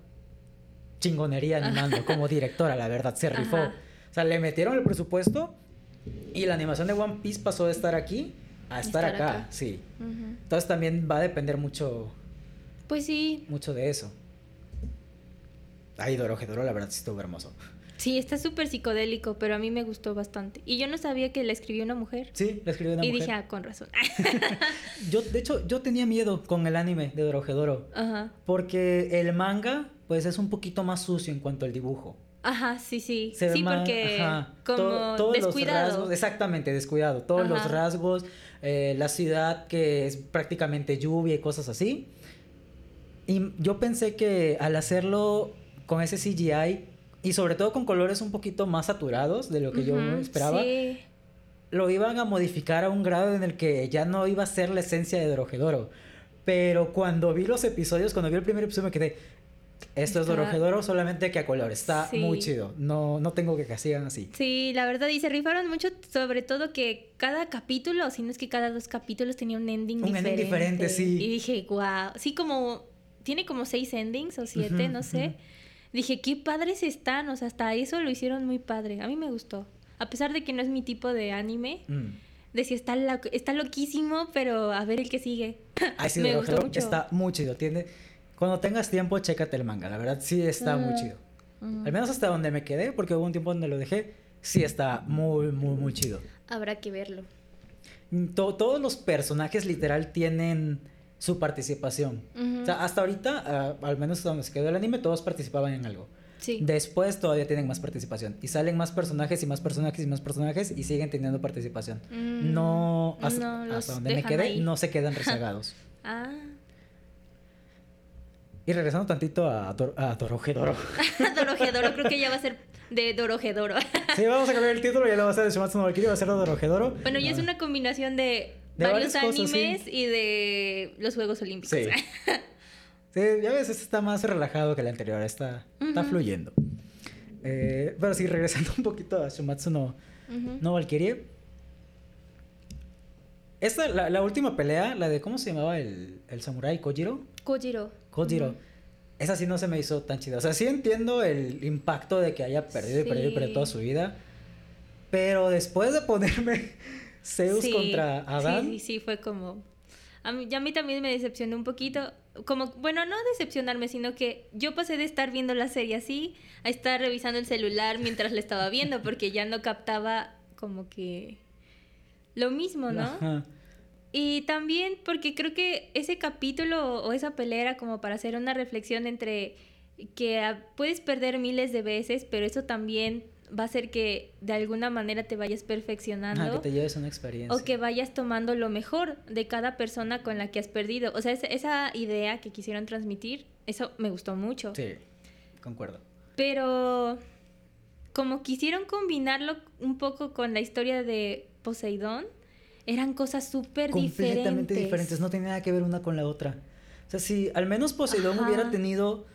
chingonería animando como directora, la verdad, se rifó. Ajá. O sea, le metieron el presupuesto y la animación de One Piece pasó de estar aquí a estar, estar acá, acá, sí. Uh-huh. Entonces también va a depender mucho, pues sí, mucho de eso. Ay, Dorohedoro, la verdad, sí estuvo hermoso. Sí, está súper psicodélico, pero a mí me gustó bastante. Y yo no sabía que la escribió una mujer. Sí, la escribió una y mujer. Y dije, ah, con razón. Yo, de hecho, yo tenía miedo con el anime de Dorohedoro. Ajá. Porque el manga, pues, es un poquito más sucio en cuanto al dibujo. Ajá, sí, sí. Se sí, porque ajá, como todo, todos descuidado. Los rasgos, exactamente, descuidado. Todos, ajá, los rasgos, eh, la ciudad que es prácticamente lluvia y cosas así. Y yo pensé que al hacerlo con ese C G I y sobre todo con colores un poquito más saturados de lo que, uh-huh, yo esperaba, sí, lo iban a modificar a un grado en el que ya no iba a ser la esencia de Dorohedoro. Pero cuando vi los episodios, cuando vi el primer episodio me quedé, esto es Dorohedoro, solamente que a color. Está, sí, muy chido. No, no tengo que que sigan así. Sí, la verdad, y se rifaron mucho, sobre todo que cada capítulo, si no es que cada dos capítulos tenía un ending un diferente. Un ending diferente, sí. Y dije, wow, sí, como tiene como seis endings o siete, uh-huh, no sé. Uh-huh. Dije, qué padres están, o sea, hasta eso lo hicieron muy padre. A mí me gustó. A pesar de que no es mi tipo de anime, mm. decía, está, lo- está loquísimo, pero a ver el que sigue. Ay, sí, me gustó mucho. Está muy chido. Tiene... Cuando tengas tiempo, chécate el manga. La verdad, sí está ah. muy chido. Mm. Al menos hasta donde me quedé, porque hubo un tiempo donde lo dejé, sí está muy, muy, muy chido. Habrá que verlo. To- todos los personajes, literal, tienen su participación. Uh-huh. O sea, hasta ahorita, uh, al menos hasta donde se quedó el anime, todos participaban en algo. Sí. Después todavía tienen más participación. Y salen más personajes y más personajes y más personajes y siguen teniendo participación. Mm. No, hasta, no hasta donde me quedé, ahí. No se quedan rezagados. Ah. Y regresando tantito a, Dor- a Dorohedoro. Dorohedoro, creo que ya va a ser de Dorohedoro. Sí, vamos a cambiar el título, ya lo va a ser de Shumatsu no Valkyrie, va a ser de Dorohedoro. Bueno, ya no. Es una combinación de... De varios animes cosas, sí. Y de los Juegos Olímpicos. Sí, sí, ya ves, este está más relajado que el anterior, está, uh-huh, está fluyendo. Eh, pero sí, regresando un poquito a Shumatsu no, uh-huh, no Valkyrie. Esta, la, la última pelea, la de, ¿cómo se llamaba el, el samurái? ¿Kojiro? Kojiro. Kojiro. Uh-huh. Esa sí no se me hizo tan chida. O sea, sí entiendo el impacto de que haya perdido, sí, y perdido y perdido toda su vida. Pero después de ponerme... Zeus, sí, contra Adán. Sí, sí, sí, fue como... A mí, a mí también me decepcionó un poquito. Como, bueno, no decepcionarme, sino que yo pasé de estar viendo la serie así a estar revisando el celular mientras la estaba viendo, porque ya no captaba como que lo mismo, ¿no? Ajá. Y también porque creo que ese capítulo o esa pelea era como para hacer una reflexión entre que puedes perder miles de veces, pero eso también... va a ser que de alguna manera te vayas perfeccionando. Ah, que te lleves una experiencia. O que vayas tomando lo mejor de cada persona con la que has perdido. O sea, esa, esa idea que quisieron transmitir, eso me gustó mucho. Sí, concuerdo. Pero como quisieron combinarlo un poco con la historia de Poseidón, eran cosas súper diferentes. Completamente diferentes, no tenía nada que ver una con la otra. O sea, si al menos Poseidón, ajá, hubiera tenido...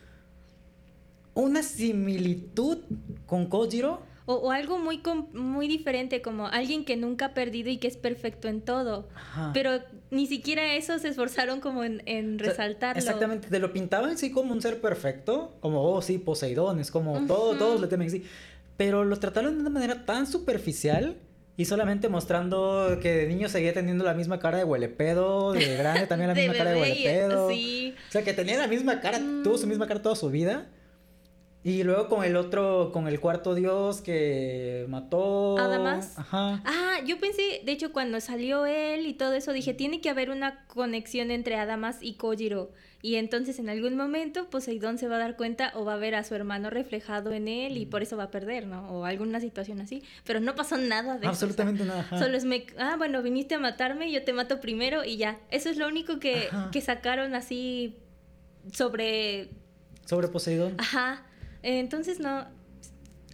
una similitud con Kojiro. O, o algo muy, muy diferente, como alguien que nunca ha perdido y que es perfecto en todo. Ajá. Pero ni siquiera eso se esforzaron como en, en o sea, resaltarlo. Exactamente, te lo pintaban sí como un ser perfecto, como, oh sí, Poseidón, es como, uh-huh, todo, todos le temen, sí. Pero lo trataron de una manera tan superficial y solamente mostrando que de niño seguía teniendo la misma cara de huelepedo, de grande también la misma de cara de huelepedo. Sí. O sea, que tenía la misma cara, mm. tuvo su misma cara toda su vida. Y luego con el otro, con el cuarto dios que mató... Adamas. Ajá. Ah, yo pensé, de hecho, cuando salió él y todo eso, dije, tiene que haber una conexión entre Adamas y Kojiro. Y entonces, en algún momento, Poseidón se va a dar cuenta o va a ver a su hermano reflejado en él y por eso va a perder, ¿no? O alguna situación así. Pero no pasó nada de Absolutamente eso. Absolutamente nada. Ajá. Solo es, me... ah, bueno, viniste a matarme, yo te mato primero y ya. Eso es lo único que, que sacaron así sobre... Sobre Poseidón. Ajá. Entonces no,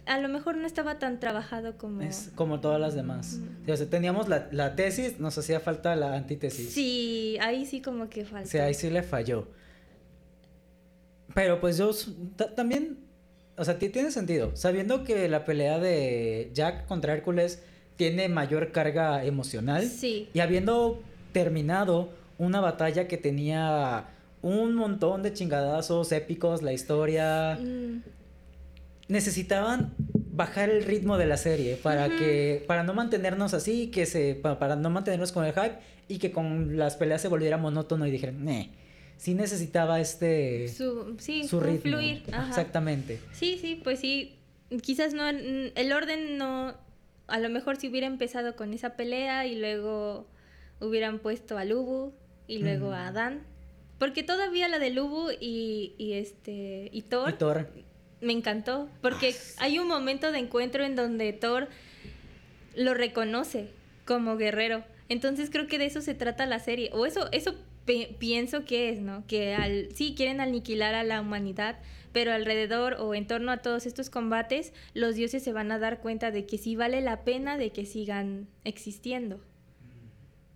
a lo mejor no estaba tan trabajado como... Es como todas las demás. Mm. O sea, teníamos la, la tesis, nos hacía falta la antítesis. Sí, ahí sí como que faltó. Sí, ahí sí le falló. Pero pues yo t- también, o sea, t- tiene sentido. Sabiendo que la pelea de Jack contra Hércules tiene mayor carga emocional. Sí. Y habiendo terminado una batalla que tenía... un montón de chingadazos épicos, la historia... Mm. Necesitaban bajar el ritmo de la serie para uh-huh. que... Para no mantenernos así, que se... Para no mantenernos con el hype y que con las peleas se volviera monótono y dijeran... Neh, sí necesitaba este... Su, sí, su ritmo. Fluir. Ajá. Exactamente. Sí, sí, pues sí. Quizás no... El orden no... A lo mejor si hubiera empezado con esa pelea y luego hubieran puesto a Lü Bu y luego mm. a Adán... Porque todavía la de Lü Bu y, y, este, y, Thor, y Thor me encantó. Porque hay un momento de encuentro en donde Thor lo reconoce como guerrero. Entonces creo que de eso se trata la serie. O eso, eso pe- pienso que es, ¿no? Que al, sí, quieren aniquilar a la humanidad, pero alrededor o en torno a todos estos combates, los dioses se van a dar cuenta de que sí vale la pena de que sigan existiendo.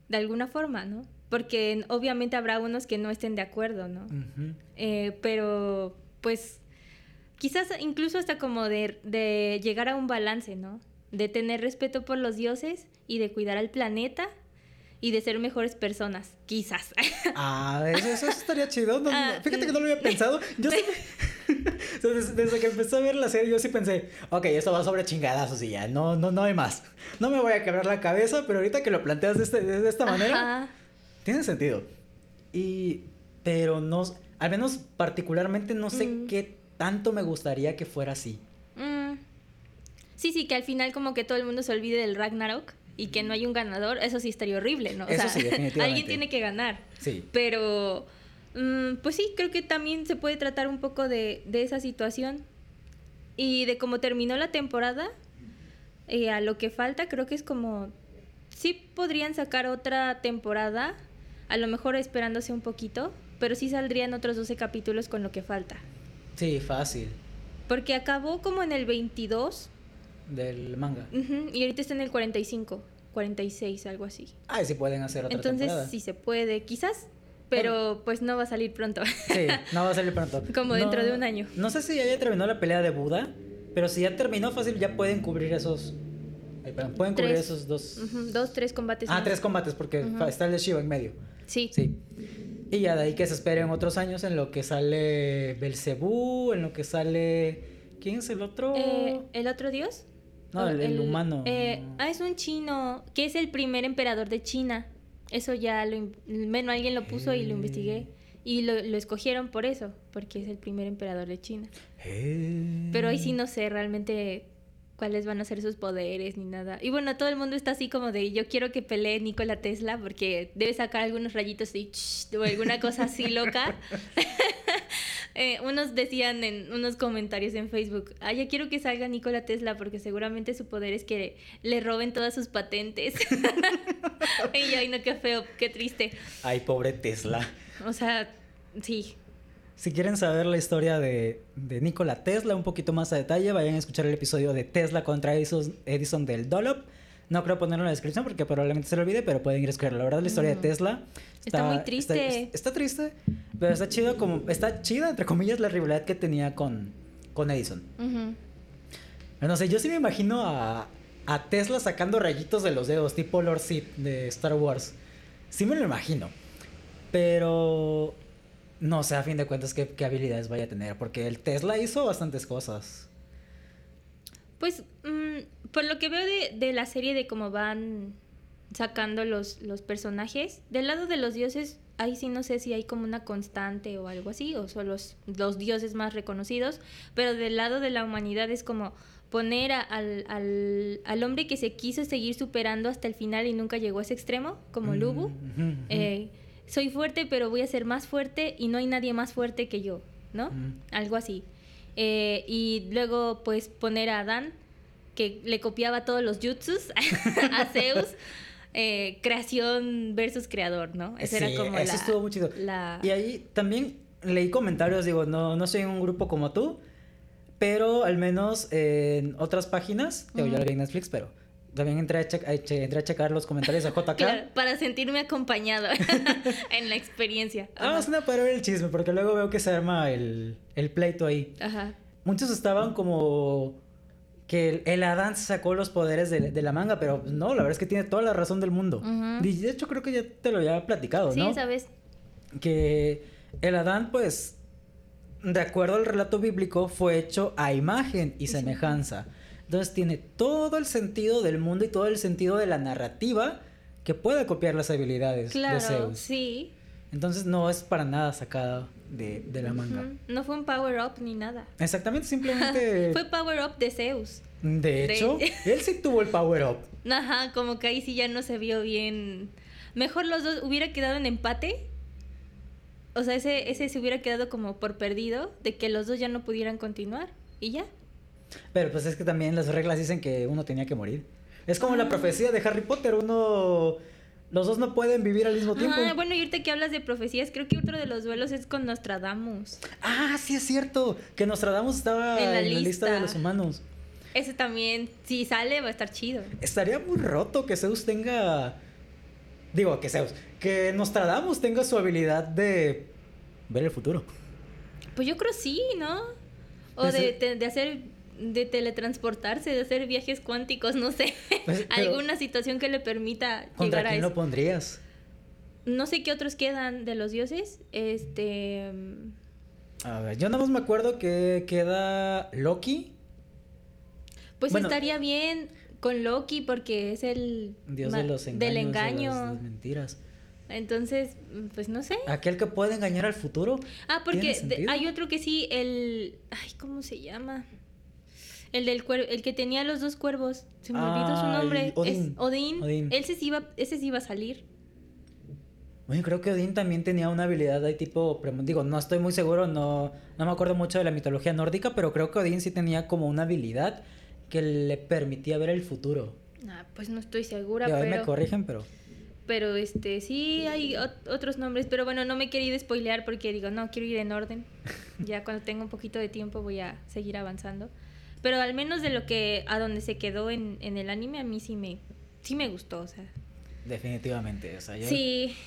De alguna forma, ¿no? Porque obviamente habrá unos que no estén de acuerdo, ¿no? Uh-huh. Eh, pero, pues, quizás incluso hasta como de, de llegar a un balance, ¿no? De tener respeto por los dioses y de cuidar al planeta y de ser mejores personas, quizás. Ah, eso, eso estaría chido. No, ah, fíjate que no lo había pensado. Yo sí... Desde, desde que empecé a ver la serie yo sí pensé, ok, esto va sobre chingadazos y ya, no, no, no hay más. No me voy a quebrar la cabeza, pero ahorita que lo planteas de, este, de esta manera... Ajá. Tiene sentido. Y... Pero no... Al menos particularmente no sé mm. qué tanto me gustaría que fuera así. Mm. Sí, sí, que al final como que todo el mundo se olvide del Ragnarok y que no hay un ganador. Eso sí estaría horrible, ¿no? O Eso sea, sí, definitivamente. Alguien tiene que ganar. Sí. Pero... Um, pues sí, creo que también se puede tratar un poco de, de esa situación. Y de cómo terminó la temporada, eh, a lo que falta, creo que es como... Sí podrían sacar otra temporada... A lo mejor esperándose un poquito, pero sí saldrían otros doce capítulos con lo que falta. Sí, fácil. Porque acabó como en el veintidós del manga. Uh-huh, y ahorita está en el cuarenta y cinco, cuarenta y seis, algo así. Ah, y sí pueden hacer otra Entonces, temporada. Entonces sí se puede, quizás, pero sí. Pues no va a salir pronto. Sí, no va a salir pronto. Como dentro no, de un año. No sé si ya, ya terminó la pelea de Buda, pero si ya terminó fácil ya pueden cubrir esos... Perdón, pueden tres. Cubrir esos dos... Uh-huh. Dos, tres combates. Ah, más. Tres combates, porque uh-huh. está el de Shiva en medio. Sí. Sí. Y ya de ahí que se esperen otros años en lo que sale Belcebú, en lo que sale... ¿Quién es el otro? Eh, ¿El otro dios? No, oh, el, el, el humano. Eh, ah, es un chino, que es el primer emperador de China. Eso ya lo... Bueno, alguien lo puso eh. y lo investigué. Y lo, lo escogieron por eso, porque es el primer emperador de China. Eh. Pero ahí sí no sé, realmente... cuáles van a ser sus poderes, ni nada. Y bueno, todo el mundo está así como de, yo quiero que pelee Nikola Tesla, porque debe sacar algunos rayitos y ch, o alguna cosa así loca. eh, unos decían en unos comentarios en Facebook, ah, yo quiero que salga Nikola Tesla, porque seguramente su poder es que le roben todas sus patentes. Y yo, ay, no, qué feo, qué triste. Ay, pobre Tesla. O sea, sí. Si quieren saber la historia de, de Nikola Tesla un poquito más a detalle, vayan a escuchar el episodio de Tesla contra Edison, Edison del Dollop. No creo ponerlo en la descripción porque probablemente se lo olvide, pero pueden ir a escucharlo. La verdad, la historia mm. de Tesla está, está muy triste. Está, está triste, pero está chido como está chida entre comillas la rivalidad que tenía con, con Edison. Uh-huh. Pero no sé, yo sí me imagino a, a Tesla sacando rayitos de los dedos, tipo Lord Sith de Star Wars. Sí me lo imagino, pero no sé, a fin de cuentas, ¿qué, qué habilidades vaya a tener? Porque el Tesla hizo bastantes cosas. Pues, mmm, por lo que veo de, de la serie, de cómo van sacando los, los personajes, del lado de los dioses, ahí sí no sé si hay como una constante o algo así, o son los, los dioses más reconocidos, pero del lado de la humanidad es como poner a, al, al, al hombre que se quiso seguir superando hasta el final y nunca llegó a ese extremo, como Lü Bu. Mm-hmm. Eh, soy fuerte, pero voy a ser más fuerte y no hay nadie más fuerte que yo, ¿no? Mm. Algo así. Eh, y luego, pues, poner a Adán, que le copiaba todos los jutsus a Zeus. Eh, creación versus creador, ¿no? Eso sí, era como eso la, estuvo muy chido. La... Y ahí también leí comentarios, digo, no, no soy un grupo como tú, pero al menos eh, en otras páginas, digo, uh-huh. yo lo vi en Netflix, pero también entré a, checa- a che- entré a checar los comentarios de J K. Claro, para sentirme acompañado en la experiencia. Vamos a no, para ver el chisme, porque luego veo que se arma el, el pleito ahí. Ajá. Muchos estaban como... que el, el Adán sacó los poderes de, de la manga, pero no, la verdad es que tiene toda la razón del mundo. Uh-huh. De hecho, creo que ya te lo había platicado, sí, ¿no? Sí, sabes. Que el Adán, pues, de acuerdo al relato bíblico, fue hecho a imagen y semejanza. Sí. Entonces, tiene todo el sentido del mundo y todo el sentido de la narrativa que pueda copiar las habilidades claro, de Zeus. Claro, sí. Entonces, no es para nada sacada de, de la manga. Uh-huh. No fue un power-up ni nada. Exactamente, simplemente... fue power-up de Zeus. De hecho, de... él sí tuvo el power-up. Ajá, como que ahí sí ya no se vio bien. Mejor los dos hubiera quedado en empate. O sea, ese, ese se hubiera quedado como por perdido, de que los dos ya no pudieran continuar. Y ya. Pero pues es que también las reglas dicen que uno tenía que morir. Es como uh-huh. la profecía de Harry Potter, uno... los dos no pueden vivir al mismo tiempo. Ah, bueno, y ahorita que hablas de profecías, creo que otro de los duelos es con Nostradamus. Ah, sí es cierto, que Nostradamus estaba en la, en lista. la lista de los humanos. Ese también, si sale va a estar chido. Estaría muy roto que Zeus tenga... Digo, que Zeus, que Nostradamus tenga su habilidad de ver el futuro. Pues yo creo sí, ¿no? O de, de, de hacer... de teletransportarse, de hacer viajes cuánticos, no sé, pues, alguna situación que le permita llegar a eso. ¿Contra quién lo pondrías? No sé qué otros quedan de los dioses. Este... A ver, yo nada más me acuerdo que queda Loki. Pues bueno, estaría bien con Loki porque es el... dios ma- de los engaños, del engaño. De las, las mentiras. Entonces, pues no sé. Aquel que puede engañar al futuro. Ah, porque de, hay otro que sí, el... Ay, ¿cómo se llama? El del cuervo, el que tenía los dos cuervos. Se me ah, olvidó su nombre. Odín. Es Odín. Odín. Él se sí iba, ese sí iba a salir. Bueno, creo que Odín también tenía una habilidad de tipo... Digo, no estoy muy seguro, no, no me acuerdo mucho de la mitología nórdica, pero creo que Odín sí tenía como una habilidad que le permitía ver el futuro. Ah, pues no estoy segura, pero... me corrigen, pero... Pero este, sí hay ot- otros nombres, pero bueno, no me he querido spoilear porque digo, no, quiero ir en orden. Ya cuando tenga un poquito de tiempo voy a seguir avanzando. Pero al menos de lo que... a donde se quedó en, en el anime, a mí sí me... sí me gustó, o sea... Definitivamente, o sea, yo... Sí.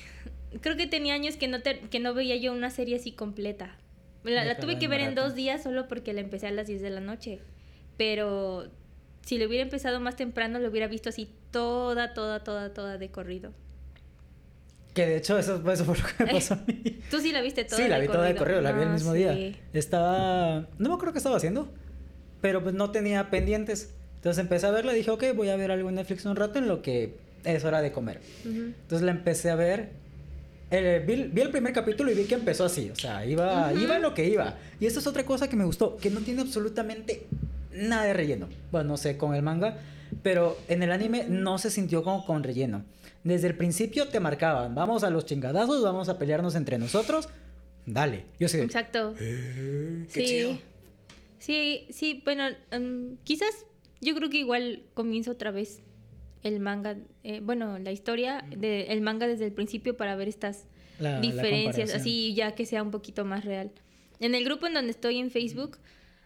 Creo que tenía años que no, te, que no veía yo una serie así completa. La, la tuve que ver en dos días solo porque la empecé a las diez de la noche. Pero... si lo hubiera empezado más temprano, lo hubiera visto así toda, toda, toda, toda de corrido. Que de hecho, eso, eso fue lo que me pasó a mí. ¿Tú sí la viste toda de corrido? Sí, la vi toda de corrido, la vi el mismo día. Estaba... no me acuerdo qué estaba haciendo... pero pues no tenía pendientes. Entonces empecé a verla, dije, ok, voy a ver algo en Netflix un rato en lo que es hora de comer. Uh-huh. Entonces la empecé a ver, el, vi, vi el primer capítulo y vi que empezó así, o sea, iba, uh-huh. iba en lo que iba. Y esto es otra cosa que me gustó, que no tiene absolutamente nada de relleno. Bueno, no sé, con el manga, pero en el anime no se sintió como con relleno. Desde el principio te marcaban, vamos a los chingadazos, vamos a pelearnos entre nosotros, dale. Yo sí. Exacto. Eh, qué sí. chido. Sí, sí, bueno, um, quizás yo creo que igual comienzo otra vez el manga, eh, bueno, la historia del de, manga desde el principio para ver estas la, diferencias, la así ya que sea un poquito más real. En el grupo en donde estoy en Facebook,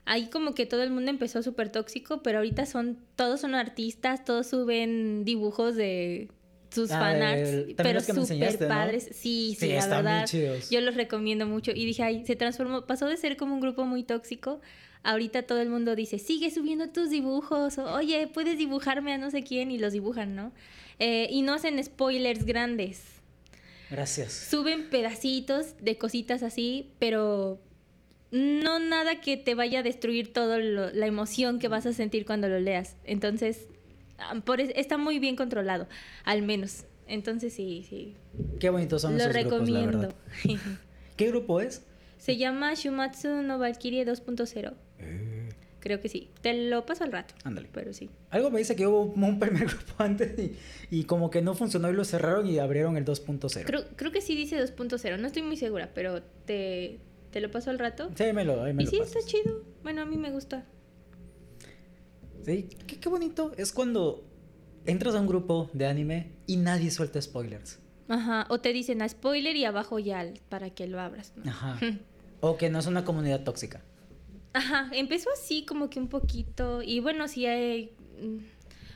ahí como que todo el mundo empezó súper tóxico, pero ahorita son todos son artistas, todos suben dibujos de sus ah, fanarts, el, pero súper padres, ¿no? Sí, sí, sí, la verdad, yo los recomiendo mucho. Y dije, ay, se transformó, pasó de ser como un grupo muy tóxico. Ahorita todo el mundo dice, sigue subiendo tus dibujos, o, oye, puedes dibujarme a no sé quién, y los dibujan, ¿no? Eh, y no hacen spoilers grandes. Gracias. Suben pedacitos de cositas así, pero no nada que te vaya a destruir toda la emoción que vas a sentir cuando lo leas. Entonces, por, está muy bien controlado, al menos. Entonces sí, sí. Qué bonitos son esos grupos, la verdad. Lo recomiendo. ¿Qué grupo es? Se llama Shumatsu no Valkyrie dos punto cero. Eh. Creo que sí. Te lo paso al rato. Ándale. Pero sí. Algo me dice que hubo un primer grupo antes y, y como que no funcionó y lo cerraron y abrieron el dos punto cero. Creo, creo que sí dice dos punto cero. No estoy muy segura, pero te, te lo paso al rato. Sí, me lo, ahí me y lo sí, pasas. Está chido. Bueno, a mí me gusta. Sí. Qué, qué bonito. Es cuando entras a un grupo de anime y nadie suelta spoilers. Ajá, o te dicen a spoiler y abajo ya para que lo abras, ¿no? Ajá. O que no es una comunidad tóxica. Ajá, empezó así como que un poquito. Y bueno, sí hay...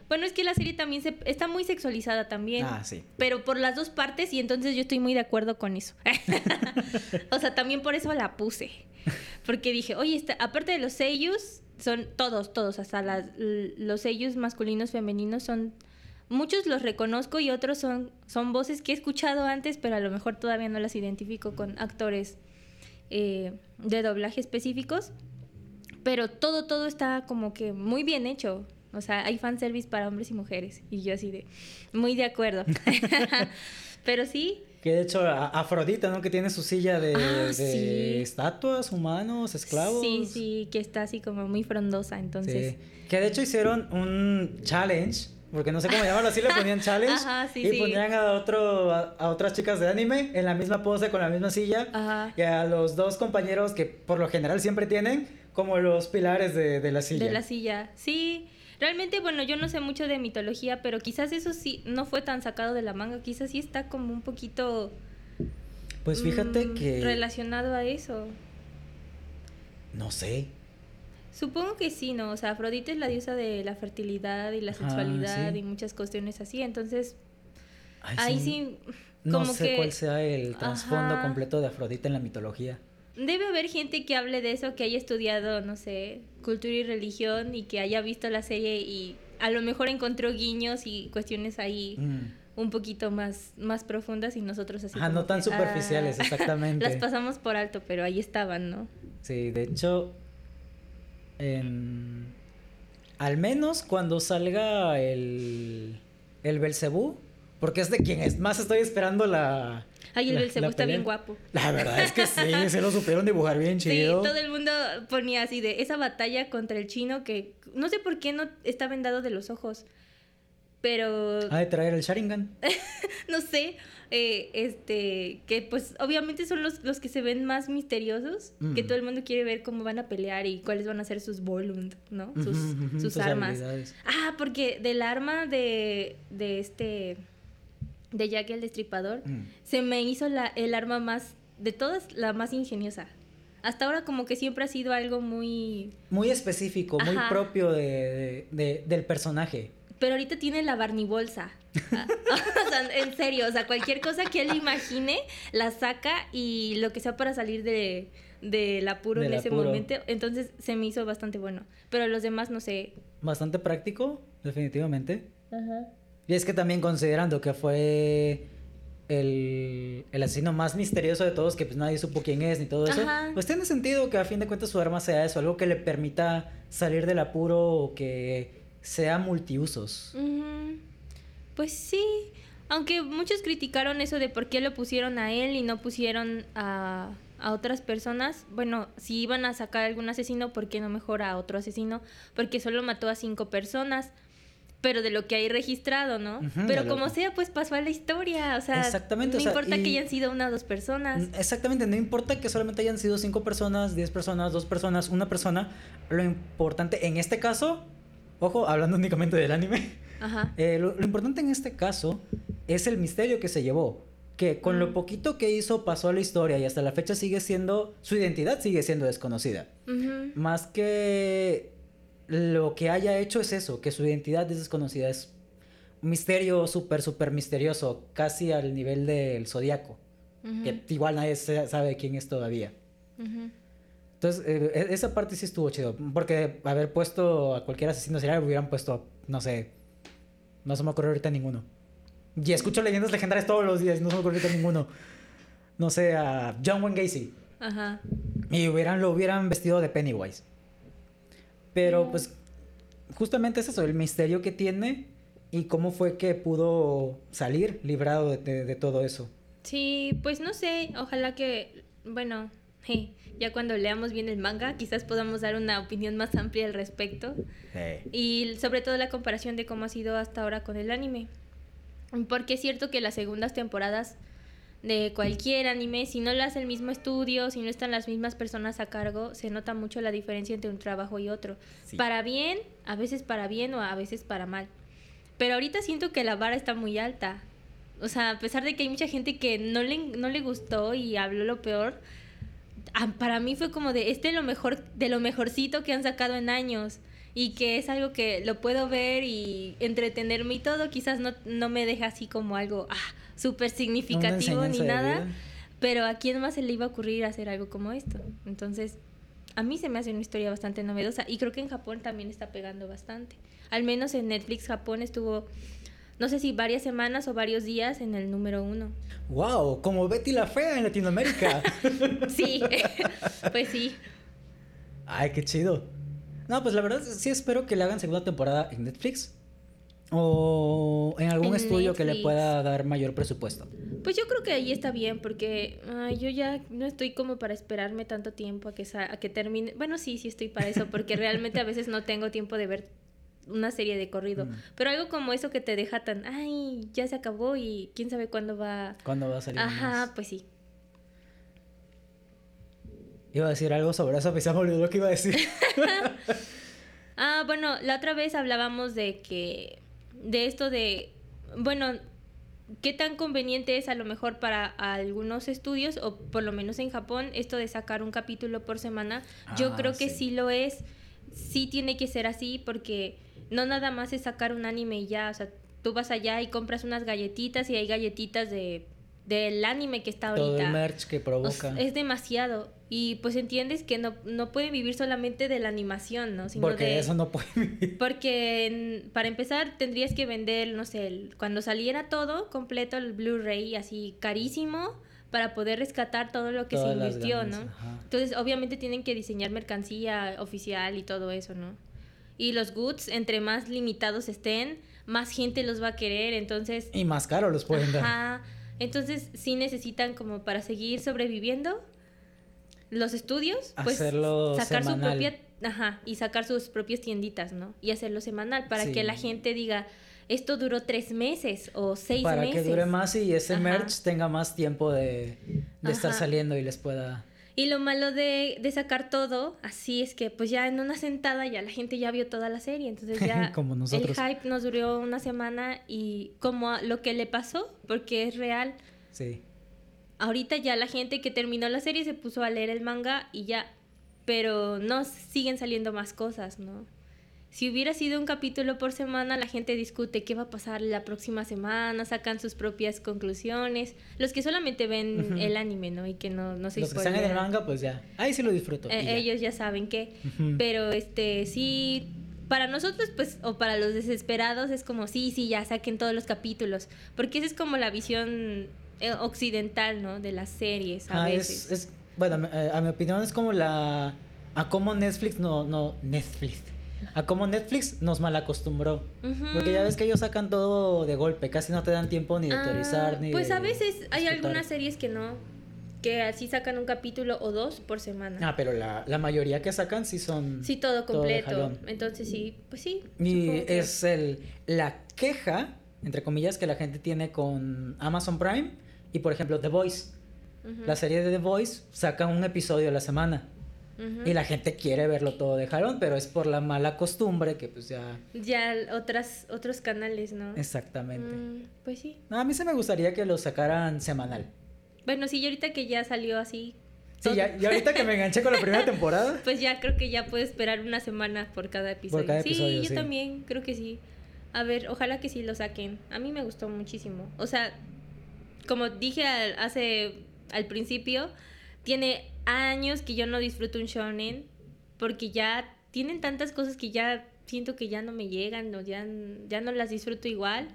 Bueno, es que la serie también se... está muy sexualizada también. Ah, sí. Pero por las dos partes y entonces yo estoy muy de acuerdo con eso. O sea, también por eso la puse. Porque dije, oye, está... aparte de los seiyus... Son todos, todos, hasta las, los sellos masculinos, femeninos son... Muchos los reconozco y otros son, son voces que he escuchado antes, pero a lo mejor todavía no las identifico con actores eh, de doblaje específicos. Pero todo, todo está como que muy bien hecho. O sea, hay fanservice para hombres y mujeres. Y yo así de... Muy de acuerdo. Pero sí... Que de hecho Afrodita, ¿no? Que tiene su silla de, ah, de sí. estatuas, humanos, esclavos. Sí, sí, que está así como muy frondosa, entonces. Sí. Que de hecho hicieron un challenge, porque no sé cómo llamarlo, así le ponían challenge. Ajá, sí, y sí. Ponían a otro a, a otras chicas de anime en la misma pose con la misma silla. Ajá. Y a los dos compañeros que por lo general siempre tienen como los pilares de, de la silla. De la silla, sí. Realmente, bueno, yo no sé mucho de mitología, pero quizás eso sí no fue tan sacado de la manga. Quizás sí está como un poquito... Pues fíjate mmm, que... Relacionado a eso. No sé. Supongo que sí, ¿no? O sea, Afrodita es la diosa de la fertilidad y la sexualidad ah, sí. y muchas cuestiones así. Entonces, Ay, ahí sí... sí como no sé que... cuál sea el trasfondo Ajá. completo de Afrodita en la mitología. Debe haber gente que hable de eso, que haya estudiado, no sé, cultura y religión y que haya visto la serie y a lo mejor encontró guiños y cuestiones ahí mm. un poquito más, más profundas y nosotros así. Ah, no tan que, superficiales, ah, exactamente. Las pasamos por alto, pero ahí estaban, ¿no? Sí, de hecho, en, al menos cuando salga el, el Belcebú, porque es de quien es más estoy esperando la... Ay, el Belcebú está pelea. Bien guapo. La verdad es que sí, se lo supieron dibujar bien chido. Sí, todo el mundo ponía así de esa batalla contra el chino que... No sé por qué no está vendado de los ojos, pero... Ah, de traer el Sharingan. No sé, eh, este... Que pues obviamente son los, los que se ven más misteriosos, mm. que todo el mundo quiere ver cómo van a pelear y cuáles van a ser sus volund, ¿no? Sus, uh-huh, uh-huh, sus armas. Ah, porque del arma de, de este... de Jack el Destripador, mm. se me hizo la, el arma más, de todas, la más ingeniosa. Hasta ahora como que siempre ha sido algo muy... Muy específico, Ajá. muy propio de, de, de, del personaje. Pero ahorita tiene la barnibolsa. O sea, en serio, o sea, cualquier cosa que él imagine, la saca y lo que sea para salir de, del apuro del en ese apuro. momento. Entonces se me hizo bastante bueno. Pero los demás, no sé. Bastante práctico, definitivamente. Ajá. Y es que también considerando que fue el, el asesino más misterioso de todos, que pues nadie supo quién es ni todo eso, Ajá. pues tiene sentido que a fin de cuentas su arma sea eso, algo que le permita salir del apuro o que sea multiusos. Uh-huh. Pues sí, aunque muchos criticaron eso de por qué lo pusieron a él y no pusieron a, a otras personas. Bueno, si iban a sacar a algún asesino, ¿por qué no mejor a otro asesino? Porque solo mató a cinco personas. Pero de lo que hay registrado, ¿no? Uh-huh, pero como loco. sea, pues pasó a la historia. O sea, exactamente, no o sea, importa que hayan sido una o dos personas. Exactamente, no importa que solamente hayan sido cinco personas, diez personas, dos personas, una persona. Lo importante en este caso, ojo, hablando únicamente del anime, Ajá. Eh, lo, lo importante en este caso es el misterio que se llevó. Que con mm. lo poquito que hizo pasó a la historia y hasta la fecha sigue siendo, su identidad sigue siendo desconocida. Uh-huh. Más que... Lo que haya hecho es eso, que su identidad es desconocida, es un misterio súper, súper misterioso, casi al nivel del Zodíaco, uh-huh. que igual nadie sabe quién es todavía. Uh-huh. Entonces, eh, esa parte sí estuvo chido, porque haber puesto a cualquier asesino serial hubieran puesto, no sé, no se me ocurre ahorita ninguno. Y escucho leyendas legendarias todos los días, no se me ocurre ahorita ninguno. No sé, a John Wayne Gacy. Ajá. Y hubieran, lo hubieran vestido de Pennywise. Pero pues justamente es eso, el misterio que tiene ¿Y cómo fue que pudo salir librado de, de, de todo eso? Sí, pues no sé, ojalá que, bueno, hey, ya cuando leamos bien el manga, quizás podamos dar una opinión más amplia al respecto. Hey. Y sobre todo la comparación de cómo ha sido hasta ahora con el anime. Porque es cierto que las segundas temporadas de cualquier anime, si no lo hace el mismo estudio, si no están las mismas personas a cargo, se nota mucho la diferencia entre un trabajo y otro. Sí. Para bien, a veces para bien o a veces para mal. Pero ahorita siento que la vara está muy alta. O sea, a pesar de que hay mucha gente que no le, no le gustó y habló lo peor, para mí fue como de este lo mejor, de lo mejorcito que han sacado en años. Y que es algo que lo puedo ver y entretenerme y todo. Quizás no, no me deja así como algo ah, súper significativo ni nada. Pero ¿a quién más se le iba a ocurrir hacer algo como esto? Entonces, a mí se me hace una historia bastante novedosa. Y creo que en Japón también está pegando bastante. Al menos en Netflix Japón estuvo, no sé si varias semanas o varios días en el número uno. ¡Wow! Como Betty la Fea en Latinoamérica. Sí, pues sí. ¡Ay, qué chido! No, pues la verdad sí espero que le hagan segunda temporada en Netflix o en algún en estudio Netflix. Que le pueda dar mayor presupuesto. Pues yo creo que ahí está bien porque uh, yo ya no estoy como para esperarme tanto tiempo a que, sa- a que termine. Bueno, sí, sí estoy para eso porque realmente a veces no tengo tiempo de ver una serie de corrido. Mm. Pero algo como eso que te deja tan, ay, ya se acabó y quién sabe cuándo va... ¿Cuándo va a salir? Ajá, más? Pues sí. Iba a decir algo sobre eso, pensaba lo que iba a decir. Ah, bueno, la otra vez hablábamos de que... De esto de... Bueno, qué tan conveniente es a lo mejor para algunos estudios, o por lo menos en Japón, esto de sacar un capítulo por semana. Ah, yo creo que sí. sí lo es. Sí tiene que ser así, porque no nada más es sacar un anime y ya. O sea, tú vas allá y compras unas galletitas y hay galletitas de... del anime que está ahorita. Todo el merch que provoca. Es demasiado. Y pues entiendes que no, no pueden vivir solamente de la animación, ¿no? Sino porque de, eso no pueden vivir. Porque para empezar tendrías que vender, no sé, el, cuando saliera todo completo el Blu-ray así carísimo para poder rescatar todo lo que Todas se invirtió, ¿no? Ajá. Entonces obviamente tienen que diseñar mercancía oficial y todo eso, ¿no? Y los goods, entre más limitados estén, más gente los va a querer, entonces... Y más caro los pueden dar. Ajá. Entonces, sí necesitan como para seguir sobreviviendo los estudios, pues hacerlo sacar semanal. su propia, ajá, y sacar sus propias tienditas, ¿no? Y hacerlo semanal para sí. que la gente diga, esto duró tres meses o seis para meses. Para que dure más y ese ajá. merch tenga más tiempo de, de estar saliendo y les pueda... Y lo malo de, de sacar todo, así es que pues ya en una sentada ya la gente ya vio toda la serie, entonces ya como nosotros. El hype nos duró una semana y como lo que le pasó, porque es real. Sí. Ahorita ya la gente que terminó la serie se puso a leer el manga y ya, pero no siguen saliendo más cosas, ¿no? Si hubiera sido un capítulo por semana, la gente discute qué va a pasar la próxima semana, sacan sus propias conclusiones. Los que solamente ven uh-huh. el anime, ¿no? Y que no, no se Los spoilean. Que están en el manga, pues ya. Ahí sí lo disfruto. Eh, ya. Ellos ya saben qué. Uh-huh. Pero este sí, para nosotros, pues, o para los desesperados, es como, sí, sí, ya saquen todos los capítulos. Porque esa es como la visión occidental, ¿no? De las series, a ah, veces. Es, es, bueno, a mi opinión es como la... A cómo Netflix no... no Netflix... A como Netflix nos malacostumbró. Uh-huh. Porque ya ves que ellos sacan todo de golpe, casi no te dan tiempo ni de ah, teorizar ni pues de, a veces hay disfrutar. Algunas series que no, que así sacan un capítulo o dos por semana. Ah, pero la, la mayoría que sacan sí son sí, todo completo, todo entonces sí, pues sí. Y es el la queja, entre comillas, que la gente tiene con Amazon Prime y por ejemplo The Voice. Uh-huh. La serie de The Voice saca un episodio a la semana. Uh-huh. Y la gente quiere verlo todo de jalón, pero es por la mala costumbre que pues ya... Ya otras, otros canales, ¿no? Exactamente. Mm, pues sí. No, a mí se me gustaría que lo sacaran semanal. Bueno, sí, y ahorita que ya salió así... Sí, ya, y ahorita que me enganché con la primera temporada... Pues ya creo que ya puedo esperar una semana por cada episodio. Por cada episodio, sí, sí. Yo también, creo que sí. A ver, ojalá que sí lo saquen. A mí me gustó muchísimo. O sea, como dije al, hace al principio, tiene... años que yo no disfruto un shonen porque ya tienen tantas cosas que ya siento que ya no me llegan o ya, ya no las disfruto igual.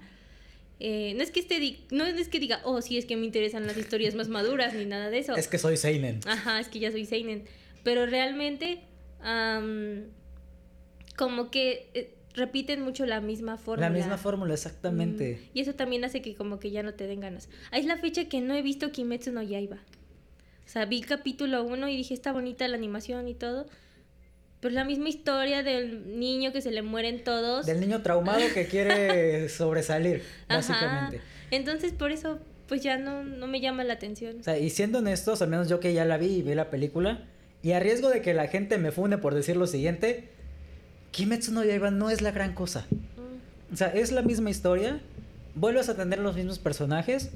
Eh, no es que esté no es que diga, oh, sí, es que me interesan las historias más maduras ni nada de eso. Es que soy seinen. Ajá, es que ya soy seinen. Pero realmente um, como que repiten mucho la misma fórmula. La misma fórmula, exactamente. Mm, y eso también hace que como que ya no te den ganas. Ah, es la fecha que no he visto Kimetsu no Yaiba. O sea, vi capítulo uno y dije, está bonita la animación y todo. Pero es la misma historia del niño que se le mueren todos. Del niño traumado que quiere sobresalir, básicamente. Ajá. Entonces, por eso, pues ya no, no me llama la atención. O sea, y siendo honestos, al menos yo que ya la vi y vi la película, y a riesgo de que la gente me funde por decir lo siguiente, Kimetsu no Yaiba no es la gran cosa. Mm. O sea, es la misma historia, vuelves a tener los mismos personajes,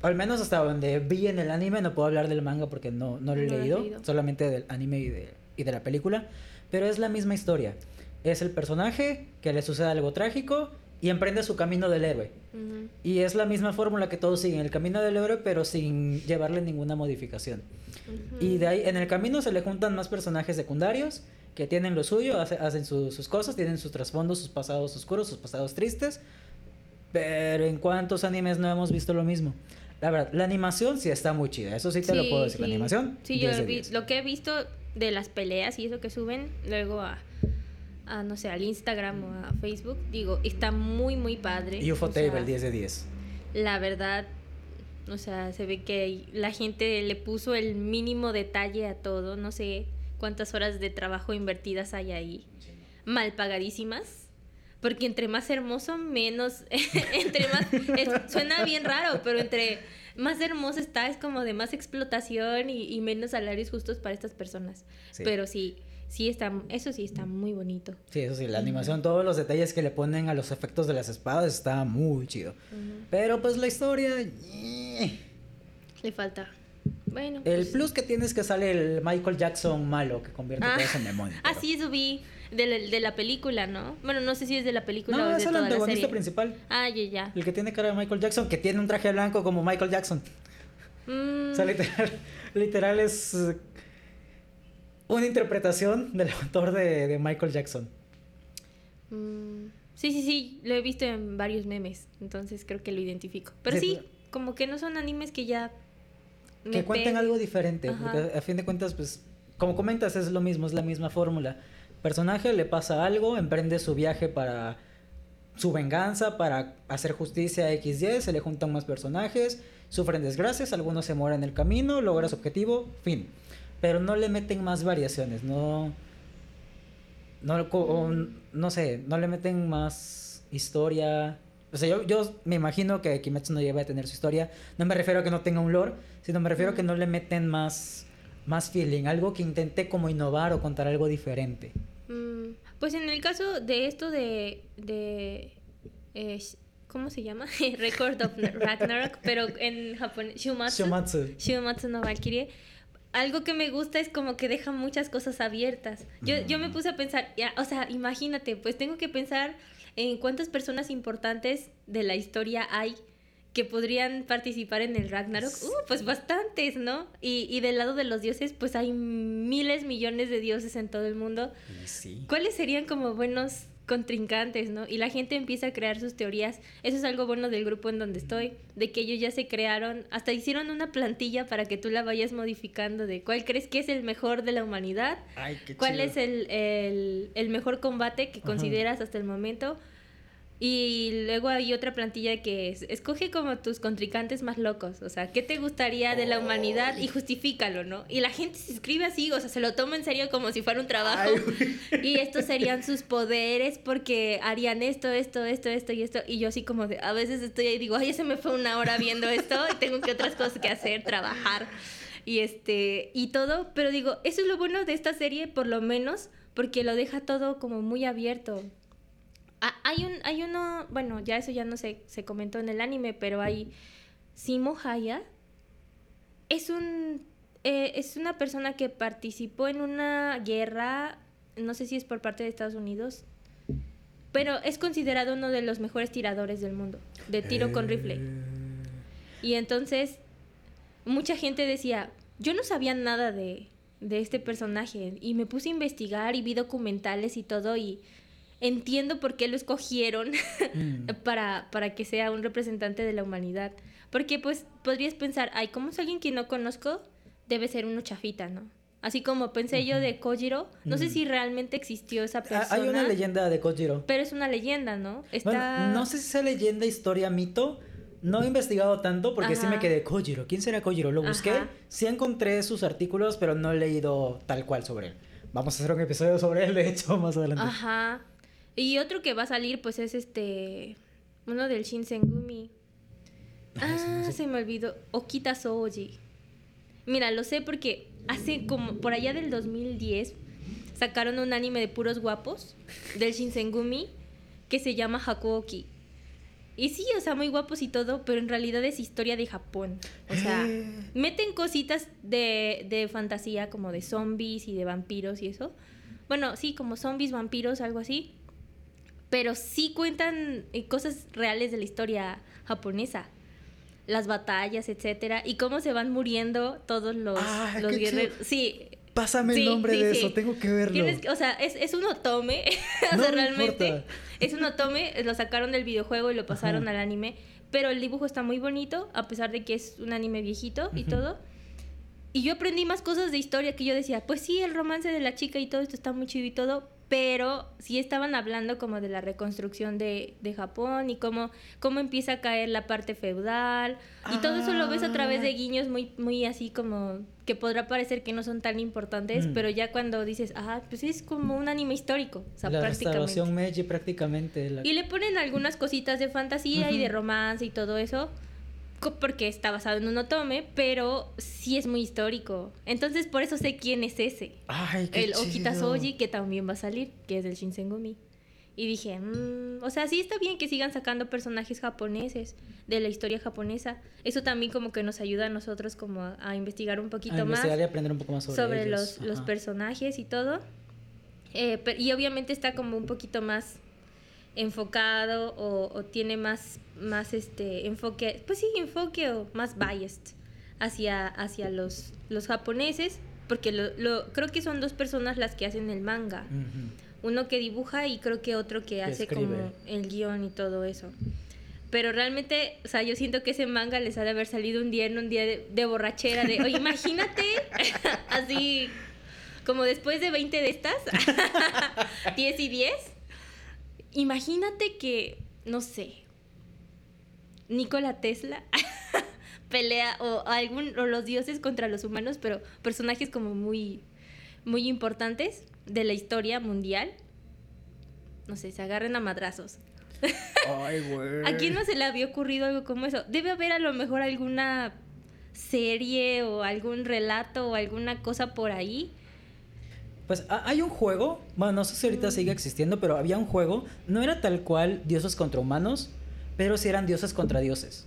al menos hasta donde vi en el anime. No puedo hablar del manga porque no, no lo he no leído, leído, solamente del anime y de, y de la película, pero es la misma historia. Es el personaje que le sucede algo trágico y emprende su camino del héroe. Uh-huh. Y es la misma fórmula que todos siguen, el camino del héroe, pero sin llevarle ninguna modificación. Uh-huh. Y de ahí, en el camino se le juntan más personajes secundarios que tienen lo suyo, hace, hacen su, sus cosas, tienen sus trasfondos, sus pasados oscuros, sus pasados tristes. Pero ¿en cuántos animes no hemos visto lo mismo? La verdad, la animación sí está muy chida, eso sí te sí, lo puedo decir, sí. La animación... Sí, yo vi, lo que he visto de las peleas y eso que suben luego a... a no sé, al Instagram o a Facebook, digo, está muy muy padre. U F O Table, o sea, diez de diez. La verdad, o sea, se ve que la gente le puso el mínimo detalle a todo, no sé cuántas horas de trabajo invertidas hay ahí. Mal pagadísimas, porque entre más hermoso, menos entre más es, suena bien raro, pero entre más hermoso está, es como de más explotación y, y menos salarios justos para estas personas. Sí. Pero sí Sí está, eso sí está muy bonito. Sí, eso sí, la animación, todos los detalles que le ponen a los efectos de las espadas está muy chido. Uh-huh. Pero pues la historia... le falta. Bueno. El pues... plus que tiene es que sale el Michael Jackson malo que convierte ah. todo eso en demonio. Ah, sí, eso vi. De la, de la película, ¿no? Bueno, no sé si es de la película no, o de toda la serie. No, es el antagonista principal. Ah, ya, ya. El que tiene cara de Michael Jackson, que tiene un traje blanco como Michael Jackson. Mm. O sea, literal, literal es... una interpretación del autor de, de Michael Jackson. Mm, sí, sí, sí, lo he visto en varios memes, entonces creo que lo identifico. Pero sí, sí como que no son animes que ya... Me que cuenten algo diferente, ajá. Porque a fin de cuentas, pues, como comentas, es lo mismo, es la misma fórmula. Personaje le pasa algo, emprende su viaje para su venganza, para hacer justicia a equis y, se le juntan más personajes, sufren desgracias, algunos se mueren en el camino, logra su objetivo, fin. Pero no le meten más variaciones, no no, o, no sé, no le meten más historia. O sea, yo, yo me imagino que Kimetsu no Yaiba a tener su historia. No me refiero a que no tenga un lore, sino me refiero a que no le meten más, más feeling, algo que intente como innovar o contar algo diferente. Mm, pues en el caso de esto de... de eh, ¿cómo se llama? Record of Ragnarok, pero en japonés, Shumatsu, Shumatsu. Shumatsu no Valkyrie. Algo que me gusta es como que deja muchas cosas abiertas. Yo, yo me puse a pensar, ya, o sea, imagínate, pues tengo que pensar en cuántas personas importantes de la historia hay que podrían participar en el Ragnarok. Uh, pues bastantes, ¿no? Y, y del lado de los dioses, pues hay miles, millones de dioses en todo el mundo. Sí. ¿Cuáles serían como buenos contrincantes, no? Y la gente empieza a crear sus teorías. Eso es algo bueno del grupo en donde estoy, de que ellos ya se crearon, hasta hicieron una plantilla para que tú la vayas modificando de cuál crees que es el mejor de la humanidad. Ay, qué cuál chido. Es el, el, el mejor combate que consideras ajá. hasta el momento. Y luego hay otra plantilla que es, escoge como tus contrincantes más locos, o sea, ¿qué te gustaría de la humanidad? Y justifícalo, ¿no? Y la gente se escribe así, o sea, se lo toma en serio como si fuera un trabajo. Ay, y estos serían sus poderes porque harían esto, esto, esto, esto y esto. Y yo así como de, a veces estoy ahí y digo, ay, ya se me fue una hora viendo esto y tengo que otras cosas que hacer, trabajar y este y todo. Pero digo, eso es lo bueno de esta serie, por lo menos, porque lo deja todo como muy abierto. Ah, hay un hay uno, bueno, ya eso ya no se, se comentó en el anime, pero hay Simo Haya. Es un eh, es una persona que participó en una guerra, no sé si es por parte de Estados Unidos, pero es considerado uno de los mejores tiradores del mundo, de tiro eh... con rifle. Y entonces mucha gente decía, yo no sabía nada de de este personaje y me puse a investigar y vi documentales y todo y entiendo por qué lo escogieron mm. para, para que sea un representante de la humanidad. Porque pues podrías pensar, ay, ¿cómo es alguien que no conozco? Debe ser uno chafita, ¿no? Así como pensé uh-huh. yo de Kojiro. No uh-huh. sé si realmente existió esa persona. Hay una leyenda de Kojiro. Pero es una leyenda, ¿no? Está... Bueno, no sé si sea leyenda, historia, mito. No he investigado tanto porque Ajá. sí me quedé Kojiro. ¿Quién será Kojiro? Lo busqué. Ajá. Sí encontré sus artículos, pero no he leído tal cual sobre él. Vamos a hacer un episodio sobre él, de hecho, más adelante. Ajá. Y otro que va a salir, pues, es este... Uno del Shinsengumi. Ah, ah no sé. Se me olvidó. Okita Soji. Mira, lo sé porque... Hace como por allá del dos mil diez sacaron un anime de puros guapos del Shinsengumi que se llama Hakuoki. Y sí, o sea, muy guapos y todo, pero en realidad es historia de Japón. O sea, meten cositas de, de fantasía como de zombies y de vampiros y eso. Bueno, sí, como zombies, vampiros, algo así. Pero sí cuentan cosas reales de la historia japonesa. Las batallas, etcétera, y cómo se van muriendo todos los, ah, los guerreros. Chido. Sí. Pásame sí, el nombre sí, de sí. eso, tengo que verlo. Tienes, o sea, es, es un otome. o no sea, realmente. Importa. Es un otome, lo sacaron del videojuego y lo pasaron Ajá. al anime. Pero el dibujo está muy bonito, a pesar de que es un anime viejito y uh-huh. todo. Y yo aprendí más cosas de historia que yo decía, pues sí, el romance de la chica y todo esto está muy chido y todo. Pero sí estaban hablando como de la reconstrucción de, de Japón y cómo, cómo empieza a caer la parte feudal. Y ah. todo eso lo ves a través de guiños muy, muy así como... Que podrá parecer que no son tan importantes, mm. pero ya cuando dices... Ah, pues es como un anime histórico. O sea, la prácticamente. Restauración Meiji prácticamente. La... Y le ponen algunas cositas de fantasía uh-huh. y de romance y todo eso. Porque está basado en un otome, pero sí es muy histórico. Entonces, por eso sé quién es ese. Ay, qué el Okita Soji, que también va a salir, que es del Shinsengumi. Y dije, mmm, o sea, sí está bien que sigan sacando personajes japoneses de la historia japonesa. Eso también como que nos ayuda a nosotros como a, a investigar un poquito a investigar más. Y aprender un poco más sobre, sobre ellos. Los, los personajes y todo. Eh, pero, y obviamente está como un poquito más... enfocado o, o tiene más más este enfoque pues sí enfoque o más biased hacia hacia los los japoneses porque lo, lo creo que son dos personas las que hacen el manga uh-huh. uno que dibuja y creo que otro que, que hace escribe. Como el guión y todo eso pero realmente o sea yo siento que ese manga les ha de haber salido un día en un día de, de borrachera de oye imagínate así como después de veinte de estas diez y diez imagínate que, no sé, Nikola Tesla pelea o, algún, o los dioses contra los humanos, pero personajes como muy, muy importantes de la historia mundial. No sé, se agarren a madrazos. Ay, güey. ¿A quién no se le había ocurrido algo como eso? Debe haber a lo mejor alguna serie o algún relato o alguna cosa por ahí. Pues hay un juego, bueno, no sé si ahorita mm. sigue existiendo, pero había un juego, no era tal cual dioses contra humanos, pero sí eran dioses contra dioses.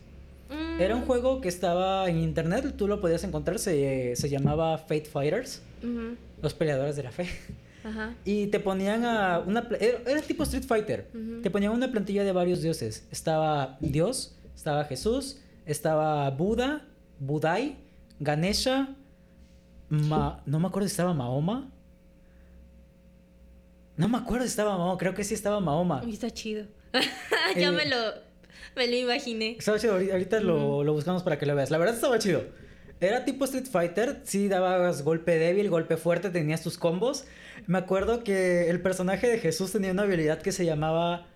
Mm. Era un juego que estaba en internet, tú lo podías encontrar, se, se llamaba Fate Fighters, uh-huh. los peleadores de la fe. Ajá. Y te ponían a una, era, era tipo Street Fighter, uh-huh. te ponían una plantilla de varios dioses. Estaba Dios, estaba Jesús, estaba Buda, Budai, Ganesha, Ma, no me acuerdo si estaba Mahoma. No me acuerdo si estaba Mahoma, creo que sí estaba Mahoma. Uy, está chido. Yo eh, me, lo, me lo imaginé. Estaba chido, ahorita uh-huh. lo, lo buscamos para que lo veas. La verdad estaba chido. Era tipo Street Fighter, sí dabas golpe débil, golpe fuerte, tenías tus combos. Me acuerdo que el personaje de Jesús tenía una habilidad que se llamaba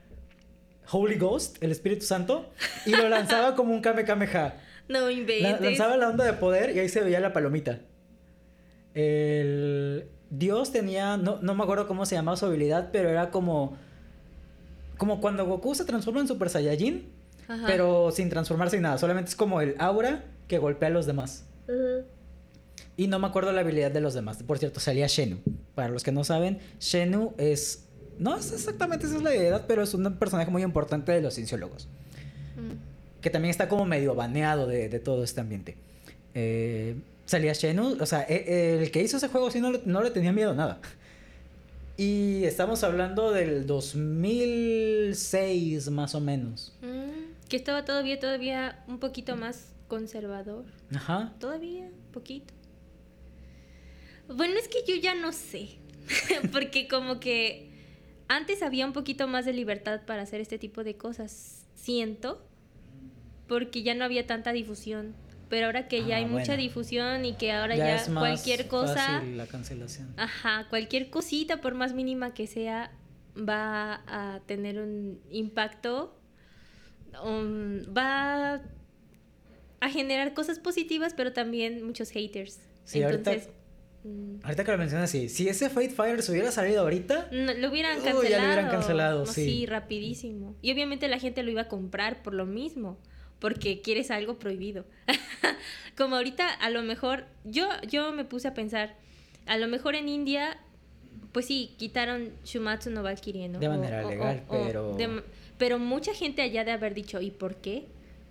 Holy Ghost, el Espíritu Santo, y lo lanzaba como un Kamehameha. No inventes. La, lanzaba la onda de poder y ahí se veía la palomita. El... Dios tenía, no, no me acuerdo cómo se llamaba su habilidad, pero era como como cuando Goku se transforma en Super Saiyajin, Ajá. pero sin transformarse en nada, solamente es como el aura que golpea a los demás. Uh-huh. Y no me acuerdo la habilidad de los demás. Por cierto, salía Xenu. Para los que no saben, Xenu es, no es exactamente esa es la deidad, pero es un personaje muy importante de los cienciólogos, uh-huh. que también está como medio baneado de, de todo este ambiente. Eh... Salía Xenu, o sea, el que hizo ese juego sí no le, no le tenía miedo a nada. Y estamos hablando del dos mil seis más o menos. Mm, que estaba todavía, todavía un poquito más conservador. Ajá. Todavía, un poquito. Bueno, es que yo ya no sé. Porque como que antes había un poquito más de libertad para hacer este tipo de cosas. Siento. Porque ya no había tanta difusión. pero ahora que ya ah, hay bueno. mucha difusión y que ahora ya, ya es más cualquier cosa, fácil la cancelación. Ajá, cualquier cosita, por más mínima que sea, va a tener un impacto, um, va a generar cosas positivas, pero también muchos haters. Sí, entonces... Ahorita... Ahorita que lo mencionas, sí. Si ese Fate Fire se hubiera salido ahorita, no, lo hubieran cancelado. Uh, ya lo hubieran cancelado, sí. Sí, rapidísimo. Y obviamente la gente lo iba a comprar por lo mismo, porque quieres algo prohibido. Como ahorita, a lo mejor, yo, yo me puse a pensar, a lo mejor en India, pues sí, quitaron Shumatsu no Valkyrie, ¿no? De manera o, legal, o, o, pero... De, pero mucha gente allá de haber dicho, ¿y por qué?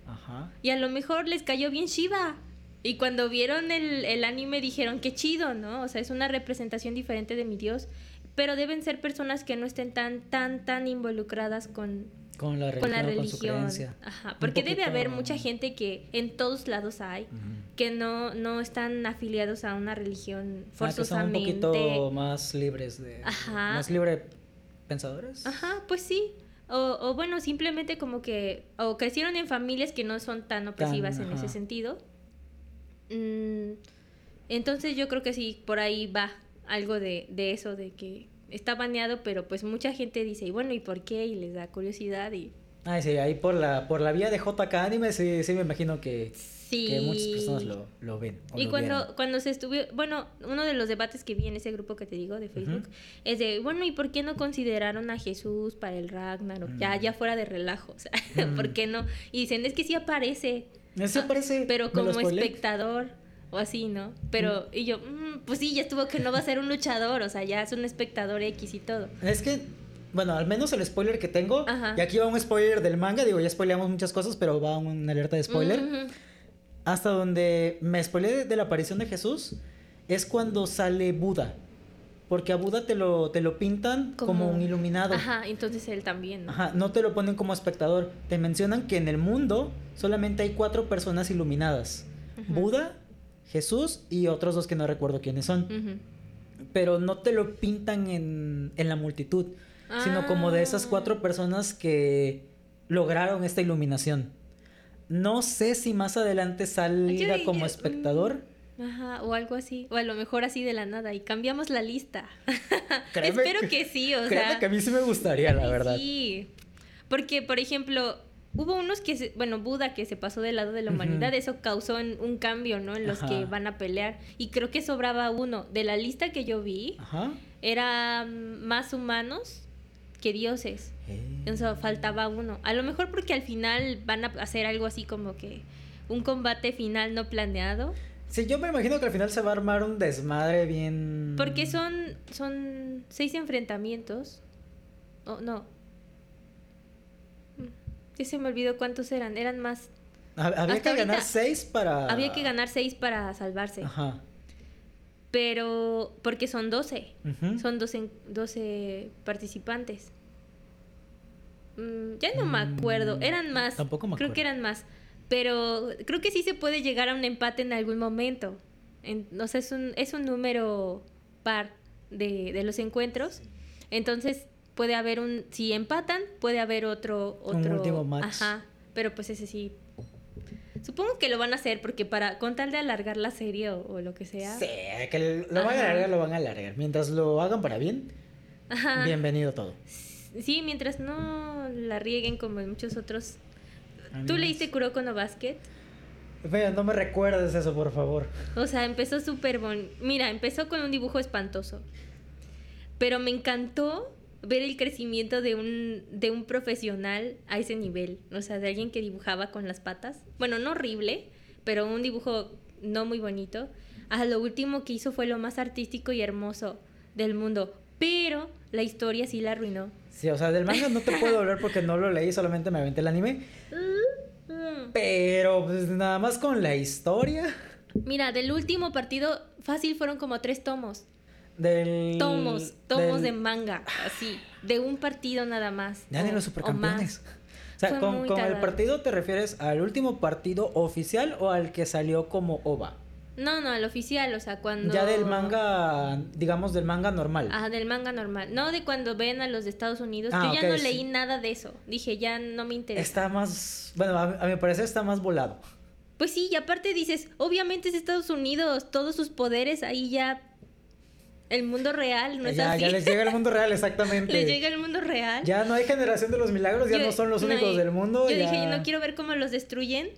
Ajá. Y a lo mejor les cayó bien Shiva. Y cuando vieron el, el anime dijeron, qué chido, ¿no? O sea, es una representación diferente de mi dios. Pero deben ser personas que no estén tan, tan, tan involucradas con, con la religión. Con la religión. Con su Ajá, porque poquito... debe haber mucha gente que en todos lados hay, uh-huh. que no, no están afiliados a una religión forzosamente. Ah, que son un poquito más libres de... Ajá. Más libre pensadores. Ajá, pues sí. O, o bueno, simplemente como que... O crecieron en familias que no son tan opresivas tan, en ajá. ese sentido. Entonces yo creo que sí, por ahí va algo de, de eso, de que está baneado, pero pues mucha gente dice, y bueno, ¿y por qué? Y les da curiosidad y... Ay, sí, ahí por la, por la vía de J K Anime sí, sí me imagino que, sí. que muchas personas lo, lo ven. Y lo cuando, cuando se estuvo, bueno, uno de los debates que vi en ese grupo que te digo de Facebook, uh-huh. es de, bueno, ¿y por qué no consideraron a Jesús para el Ragnarok? Mm. Ya, ya fuera de relajo, o sea, mm. ¿por qué no? Y dicen, es que sí aparece... Eso parece, pero como espectador o así, ¿no? Pero, mm. y yo, mmm, pues sí, ya estuvo que no va a ser un luchador, o sea, ya es un espectador X y todo. Es que, bueno, al menos el spoiler que tengo, Ajá. y aquí va un spoiler del manga, digo, ya spoileamos muchas cosas, pero va una alerta de spoiler. Mm-hmm. Hasta donde me spoileé de la aparición de Jesús es cuando sale Buda. Porque a Buda te lo, te lo pintan como, como un iluminado. Ajá, entonces él también, ¿no? Ajá, no te lo ponen como espectador. Te mencionan que en el mundo solamente hay cuatro personas iluminadas. Uh-huh. Buda, Jesús y otros dos que no recuerdo quiénes son. Uh-huh. Pero no te lo pintan en, en la multitud, ah. sino como de esas cuatro personas que lograron esta iluminación. No sé si más adelante salga como espectador... Ajá, o algo así, o a lo mejor así de la nada y cambiamos la lista. Créeme, espero que sí, o sea, que a mí sí me gustaría, la verdad. Sí, porque por ejemplo hubo unos que, se, bueno, Buda que se pasó del lado de la humanidad, uh-huh. eso causó un cambio, ¿no? En los Ajá. que van a pelear, y creo que sobraba uno, de la lista que yo vi, Ajá. era más humanos que dioses, eh. o sea, faltaba uno, a lo mejor porque al final van a hacer algo así como que un combate final no planeado. Sí, yo me imagino que al final se va a armar un desmadre bien... Porque son, son seis enfrentamientos. Oh, no. Ya se me olvidó cuántos eran. Eran más... Había Hasta que ganar ahorita, seis para... Había que ganar seis para salvarse. Ajá. Pero... Porque son doce. Uh-huh. Son doce, doce participantes. Mm, ya no mm, me acuerdo. Eran más. Tampoco me acuerdo. Creo que eran más. Pero creo que sí se puede llegar a un empate en algún momento. En, o sea, es un, es un número par de, de los encuentros. Entonces, puede haber un... Si empatan, puede haber otro... otro un último match. Ajá. Pero pues ese sí... Supongo que lo van a hacer porque para... Con tal de alargar la serie o, o lo que sea... Sí, que lo van a alargar, lo van a alargar. Mientras lo hagan para bien, Ajá. bienvenido todo. Sí, mientras no la rieguen como en muchos otros... ¿Tú leíste Kuroko no Basket? Mira, no me recuerdes eso, por favor. O sea, empezó súper bonito. Mira, empezó con un dibujo espantoso. Pero me encantó ver el crecimiento de un, de un profesional a ese nivel. O sea, de alguien que dibujaba con las patas. Bueno, no horrible, pero un dibujo no muy bonito. A lo último que hizo fue lo más artístico y hermoso del mundo. Pero la historia sí la arruinó. Sí, o sea, del manga no te puedo hablar porque no lo leí, solamente me aventé el anime. Pero pues nada más con la historia. Mira, del último partido fácil fueron como tres tomos. Del... Tomos, tomos del... de manga, así. De un partido nada más. Ya de los supercampeones. O, o sea, con, con el partido te refieres al último partido oficial o al que salió como O V A. No, no, al oficial, o sea, cuando... Ya del manga, digamos, del manga normal. Ah, del manga normal. No, de cuando ven a los de Estados Unidos. Ah, yo ya okay, no leí sí. nada de eso. Dije, ya no me interesa. Está más... Bueno, a, a mi parecer está más volado. Pues sí, y aparte dices, obviamente es Estados Unidos, todos sus poderes ahí ya... El mundo real, ¿no es ya, así? Ya les llega el mundo real, exactamente. Les llega el mundo real. Ya no hay generación de los milagros, ya yo, no son los no únicos hay, del mundo. Yo ya... dije, yo no quiero ver cómo los destruyen.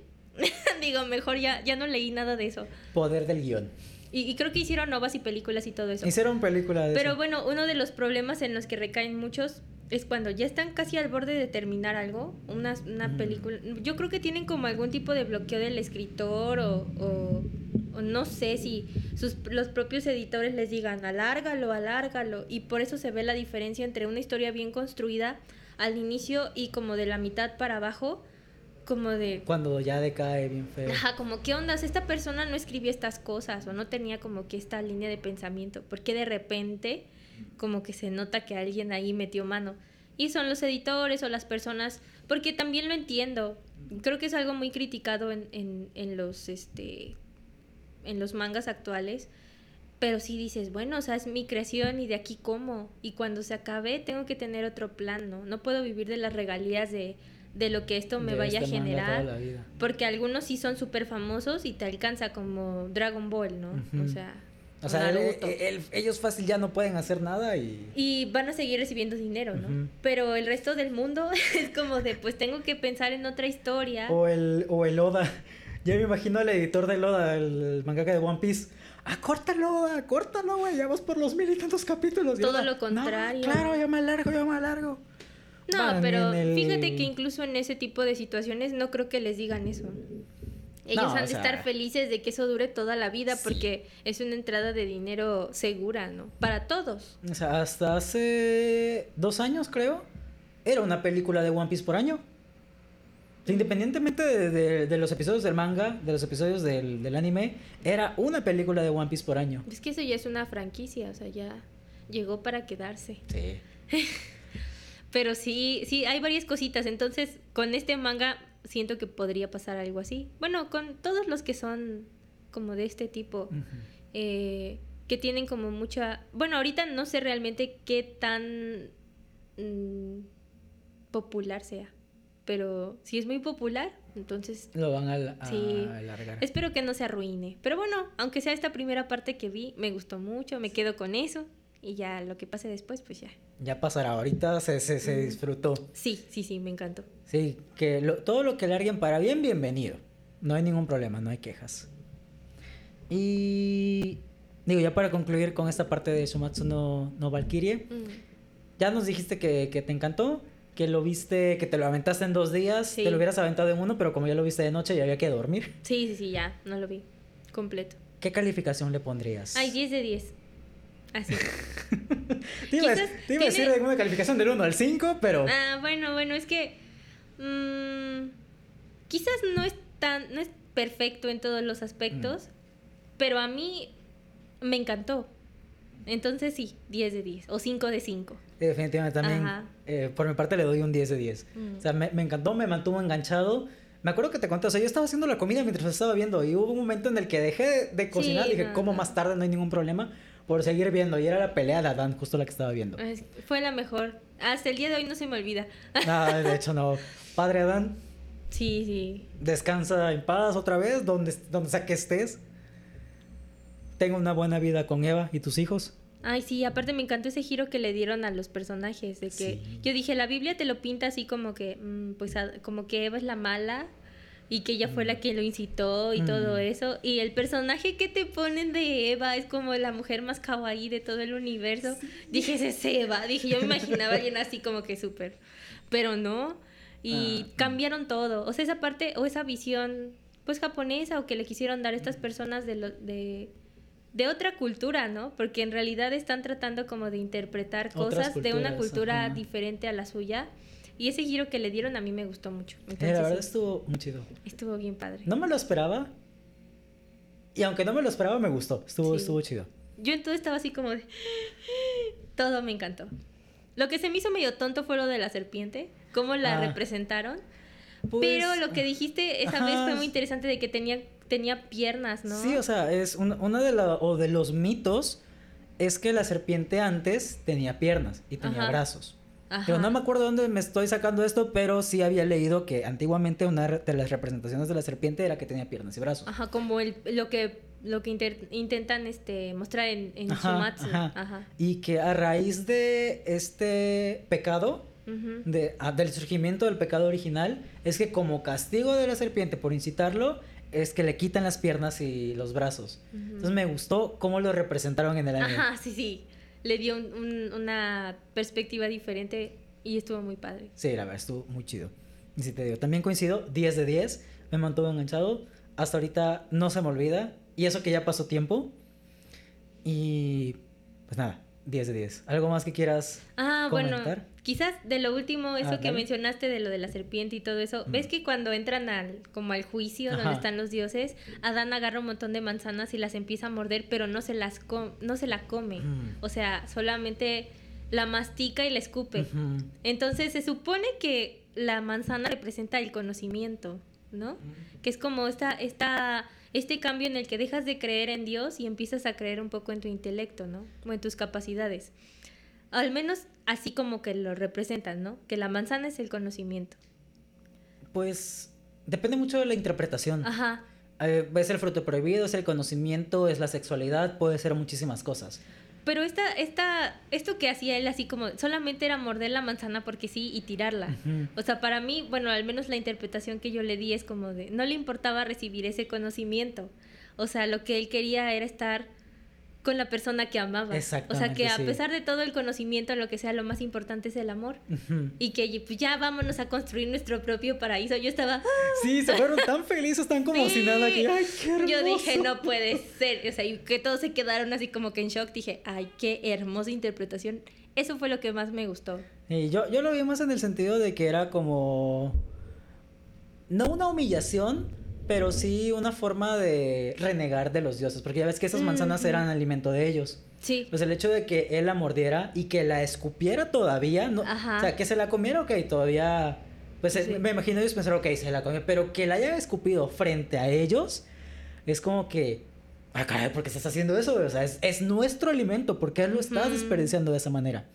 Digo, mejor ya, ya no leí nada de eso. Poder del guión. Y, y creo que hicieron novas y películas y todo eso. Hicieron películas de Pero eso. Bueno, uno de los problemas en los que recaen muchos es cuando ya están casi al borde de terminar algo, una, una mm. película. Yo creo que tienen como algún tipo de bloqueo del escritor o... o o no sé si sus, los propios editores les digan alárgalo, alárgalo, y por eso se ve la diferencia entre una historia bien construida al inicio y como de la mitad para abajo, como de... Cuando ya decae bien feo. Ajá, como qué ondas, esta persona no escribió estas cosas o no tenía como que esta línea de pensamiento, porque de repente como que se nota que alguien ahí metió mano. Y son los editores o las personas, porque también lo entiendo, creo que es algo muy criticado en, en, en los... este en los mangas actuales, pero sí dices, bueno, o sea, es mi creación y de aquí como, y cuando se acabe tengo que tener otro plan, ¿no? No puedo vivir de las regalías de, de lo que esto me de vaya este a generar, porque algunos sí son súper famosos y te alcanza como Dragon Ball, ¿no? Uh-huh. O sea, o sea el, el, el, ellos fácil ya no pueden hacer nada y... Y van a seguir recibiendo dinero, ¿no? Uh-huh. Pero el resto del mundo es como de, pues tengo que pensar en otra historia. O el, o el Oda... Ya me imagino al editor de Oda, el mangaka de One Piece. ¡Acórtalo, Oda! ¡Acórtalo, güey! Ya vas por los mil y tantos capítulos. Y todo Oda, lo contrario. No, claro, yo me alargo, yo me alargo. No, Van pero el... fíjate que incluso en ese tipo de situaciones no creo que les digan eso. Ellos no, han de sea... estar felices de que eso dure toda la vida sí. Porque es una entrada de dinero segura, ¿no? Para todos. O sea, hasta hace dos años, creo, era una película de One Piece por año. Independientemente de, de, de los episodios del manga, de los episodios del, del anime, era una película de One Piece por año. Es que eso ya es una franquicia, o sea, ya llegó para quedarse. Sí. Pero sí, sí, hay varias cositas. Entonces, con este manga siento que podría pasar algo así. Bueno, con todos los que son como de este tipo, uh-huh. eh, que tienen como mucha... Bueno, ahorita no sé realmente qué tan mm, popular sea. Pero si es muy popular, entonces... Lo van a, a sí. alargar. Espero que no se arruine. Pero bueno, aunque sea esta primera parte que vi, me gustó mucho, me quedo con eso. Y ya lo que pase después, pues ya. Ya pasará. Ahorita se, se, se disfrutó. Sí, sí, sí, me encantó. Sí, que lo, todo lo que larguen para bien, bienvenido. No hay ningún problema, no hay quejas. Y... Digo, ya para concluir con esta parte de Shumatsu no, no Valkyrie. Mm. Ya nos dijiste que, que te encantó. Que lo viste, que te lo aventaste en dos días, sí. Te lo hubieras aventado en uno, pero como ya lo viste de noche ya había que dormir. Sí, sí, sí, ya, no lo vi completo. ¿Qué calificación le pondrías? Ay, diez de diez. Así. Te iba a tiene... decir de una calificación del uno al cinco, pero... Ah, bueno, bueno, es que... Mmm, quizás no es tan... No es perfecto en todos los aspectos, mm. pero a mí me encantó. Entonces sí, diez de diez o cinco de cinco. Definitivamente también, eh, por mi parte le doy un diez de diez. Mm. O sea, me, me encantó, me mantuvo enganchado. Me acuerdo que te conté, o sea, yo estaba haciendo la comida mientras estaba viendo y hubo un momento en el que dejé de, de cocinar, sí, dije, no, como no. Más tarde, no hay ningún problema, por seguir viendo. Y era la pelea de Adán, justo la que estaba viendo. Es, fue la mejor. Hasta el día de hoy no se me olvida. Ah, de hecho no. Padre Adán. Sí, sí. Descansa en paz otra vez, donde, donde sea que estés. Tengo una buena vida con Eva y tus hijos. Ay, sí, aparte me encantó ese giro que le dieron a los personajes. De que sí. Yo dije, la Biblia te lo pinta así como que, mmm, pues, a, como que Eva es la mala y que ella mm. fue la que lo incitó y mm. todo eso. Y el personaje que te ponen de Eva es como la mujer más kawaii de todo el universo. Sí. Dije, ese es Eva. Dije, yo me imaginaba alguien así como que súper. Pero no. Y ah, cambiaron todo. O sea, esa parte o esa visión, pues, japonesa o que le quisieron dar a estas personas de... Lo, de de otra cultura, ¿no? Porque en realidad están tratando como de interpretar cosas de una cultura ajá. diferente a la suya. Y ese giro que le dieron a mí me gustó mucho. Entonces, eh, la verdad sí, estuvo muy chido. Estuvo bien padre. No me lo esperaba. Y aunque no me lo esperaba, me gustó. Estuvo, sí. estuvo chido. Yo entonces estaba así como de... Todo me encantó. Lo que se me hizo medio tonto fue lo de la serpiente. Cómo la ah. representaron. Pues, pero lo que dijiste esa ajá. vez fue muy interesante de que tenía... tenía piernas, ¿no? Sí, o sea, es un, una de la, o de los mitos es que la serpiente antes tenía piernas y tenía ajá. brazos. Pero no me acuerdo dónde me estoy sacando esto, pero sí había leído que antiguamente una de las representaciones de la serpiente era que tenía piernas y brazos. Ajá, como el, lo que, lo que inter, intentan este, mostrar en, en ajá, Shumatsu. Ajá. Ajá. Y que a raíz de este pecado, uh-huh. de, a, del surgimiento del pecado original, es que como castigo de la serpiente por incitarlo, es que le quitan las piernas y los brazos. Uh-huh. Entonces me gustó cómo lo representaron en el anime. Ajá, sí, sí. Le dio un, un, una perspectiva diferente y estuvo muy padre. Sí, la verdad, estuvo muy chido. Y sí te digo, también coincido, diez de diez. Me mantuvo enganchado. Hasta ahorita no se me olvida. Y eso que ya pasó tiempo. Y pues nada, diez de diez. ¿Algo más que quieras ah, comentar? Bueno, quizás de lo último, eso ah, que dale. mencionaste de lo de la serpiente y todo eso. Mm. ¿Ves que cuando entran al como al juicio, ajá, donde están los dioses, Adán agarra un montón de manzanas y las empieza a morder, pero no se las com- no se la come? Mm. O sea, solamente la mastica y la escupe. Uh-huh. Entonces se supone que la manzana representa el conocimiento, ¿no? Mm. Que es como esta esta este cambio en el que dejas de creer en Dios y empiezas a creer un poco en tu intelecto, ¿no? O en tus capacidades. Al menos así como que lo representan, ¿no? Que la manzana es el conocimiento. Pues depende mucho de la interpretación. Ajá. Eh, es el fruto prohibido, es el conocimiento, es la sexualidad, puede ser muchísimas cosas. Pero esta, esta, esto que hacía él así como solamente era morder la manzana porque sí y tirarla. Uh-huh. O sea, para mí, bueno, al menos la interpretación que yo le di es como de no le importaba recibir ese conocimiento. O sea, lo que él quería era estar con la persona que amaba. O sea, que a sí. pesar de todo el conocimiento, lo que sea, lo más importante es el amor. Uh-huh. Y que pues, ya vámonos a construir nuestro propio paraíso. Yo estaba... ¡Ah! Sí, se fueron tan felices, tan como sí. si nada. Que, ¡ay, qué hermoso! Yo dije, no puede ser. O sea, y que todos se quedaron así como que en shock. Dije, ¡ay, qué hermosa interpretación! Eso fue lo que más me gustó. Y yo, yo lo vi más en el sentido de que era como... No una humillación... pero sí una forma de renegar de los dioses, porque ya ves que esas manzanas mm-hmm. eran alimento de ellos. Sí. Pues el hecho de que él la mordiera y que la escupiera todavía, no, o sea, que se la comiera, ok, todavía, pues sí. me imagino ellos pensaron, ok, se la comió, pero que la haya escupido frente a ellos, es como que, ah, caray, ¿por qué estás haciendo eso? O sea, es, es nuestro alimento, ¿por qué lo estás mm-hmm. desperdiciando de esa manera?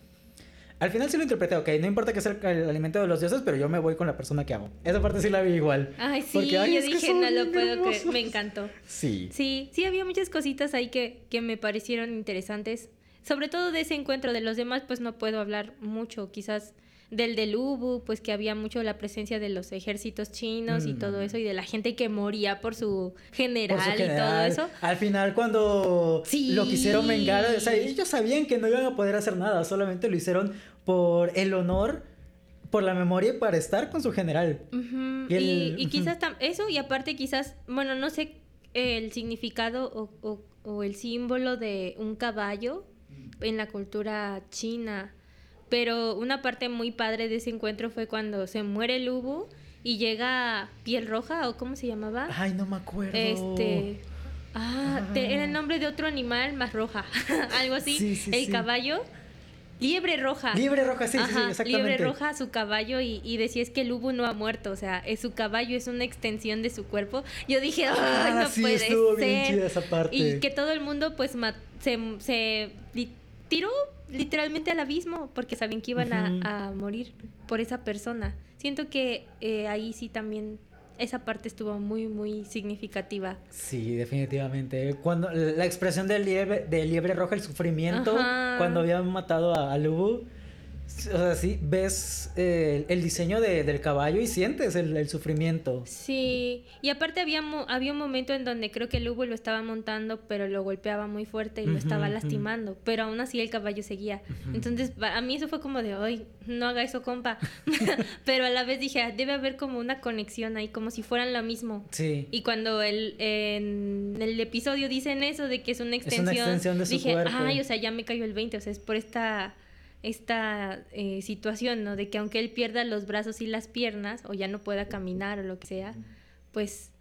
Al final sí lo interpreté, ok, no importa que sea el alimento de los dioses, pero yo me voy con la persona que amo. Esa parte sí la vi igual. Ay, sí, porque, ay, yo dije, no lo puedo hermosos. creer, me encantó. Sí. Sí, sí, había muchas cositas ahí que, que me parecieron interesantes. Sobre todo de ese encuentro, de los demás, pues no puedo hablar mucho. Quizás del de Lü Bu, pues que había mucho la presencia de los ejércitos chinos mm. y todo eso, y de la gente que moría por su general, por su general. y todo eso. Al final, cuando sí. lo quisieron vengar, o sea, ellos sabían que no iban a poder hacer nada, solamente lo hicieron por el honor, por la memoria y para estar con su general. Uh-huh. Y, el, y, y uh-huh. quizás tam- eso, y aparte quizás, bueno, no sé el significado o, o, o el símbolo de un caballo en la cultura china. Pero una parte muy padre de ese encuentro fue cuando se muere Lü Bu y llega Piel Roja, ¿o cómo se llamaba? Ay, no me acuerdo. Este, ah, ah. Te, era el nombre de otro animal más roja, algo así. Sí, sí, el sí. caballo, Liebre Roja. Liebre Roja, sí, Ajá, sí, sí, exactamente. Liebre Roja, su caballo, y, y decía es que Lü Bu no ha muerto, o sea, es su caballo es una extensión de su cuerpo. Yo dije, ah, no sí, puede estuvo ser. Bien chida esa parte. Y que todo el mundo, pues, mat- se, se li- tiró. literalmente al abismo, porque saben que iban uh-huh. a, a morir por esa persona. Siento que eh, ahí sí también esa parte estuvo muy, muy significativa. Sí, definitivamente. Cuando la expresión de Liebre, de Liebre Roja, el sufrimiento, ajá. cuando habían matado a, a Lü Bu, o sea, sí, ves eh, el diseño de, del caballo y sientes el, el sufrimiento. Sí, y aparte había, mo- había un momento en donde creo que Lü Bu lo estaba montando, pero lo golpeaba muy fuerte y uh-huh, lo estaba lastimando, uh-huh. pero aún así el caballo seguía. Uh-huh. Entonces, a mí eso fue como de, ay, no haga eso, compa. Pero a la vez dije, ah, debe haber como una conexión ahí, como si fueran lo mismo. Sí. Y cuando el, eh, en el episodio dicen eso, de que es una extensión, es una extensión de su dije, cuerpo. Ay, o sea, ya me cayó el veinte, o sea, es por esta... esta eh, situación, ¿no? De que aunque él pierda los brazos y las piernas, o ya no pueda caminar o lo que sea, pues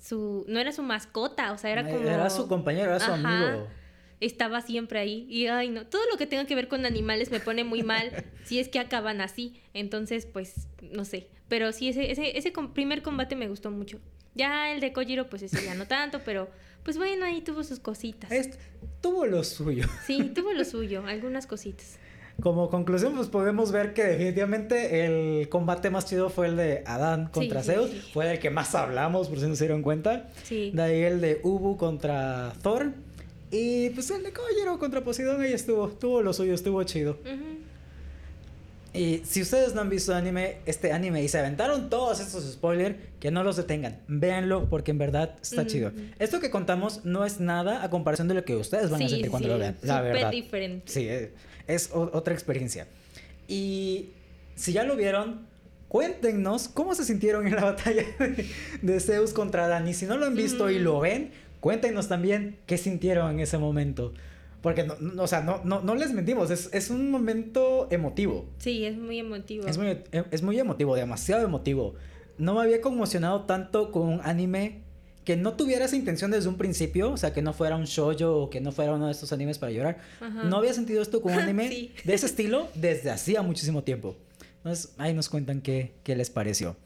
su no era su mascota, o sea, era como... Era su compañero, era su ajá, amigo. Estaba siempre ahí. Y, ay, no, todo lo que tenga que ver con animales me pone muy mal si es que acaban así. Entonces, pues, no sé. Pero sí, ese, ese, ese primer combate me gustó mucho. Ya el de Kojiro, pues, ese ya no tanto, pero... Pues bueno, ahí tuvo sus cositas. Es, tuvo lo suyo. Sí, tuvo lo suyo, algunas cositas. como conclusión, pues podemos ver que definitivamente el combate más chido fue el de Adán contra sí, Zeus. Sí. Fue el que más hablamos, por si no se dieron cuenta. Sí. De ahí el de Ubu contra Thor. Y pues el de Kojiro contra Poseidón, ahí estuvo. Estuvo lo suyo, estuvo chido. Uh-huh. Y si ustedes no han visto anime, este anime, y se aventaron todos estos spoilers, que no los detengan. Véanlo porque en verdad está mm-hmm. chido. Esto que contamos no es nada a comparación de lo que ustedes van sí, a sentir cuando sí. lo vean. La Súper verdad. Diferente. Sí, es, es o, otra experiencia. Y si ya lo vieron, cuéntenos cómo se sintieron en la batalla de, de Zeus contra Adán. Y si no lo han visto mm-hmm. y lo ven, cuéntenos también qué sintieron en ese momento. Porque, no, no, o sea, no, no, no les mentimos, es, es un momento emotivo. Sí, es muy emotivo. Es muy, es muy emotivo, demasiado emotivo. No me había conmocionado tanto con un anime que no tuviera esa intención desde un principio. O sea, que no fuera un shoujo o que no fuera uno de estos animes para llorar. Ajá. No había sentido esto con un anime sí. de ese estilo desde hacía muchísimo tiempo. Entonces, ahí nos cuentan qué, qué les pareció.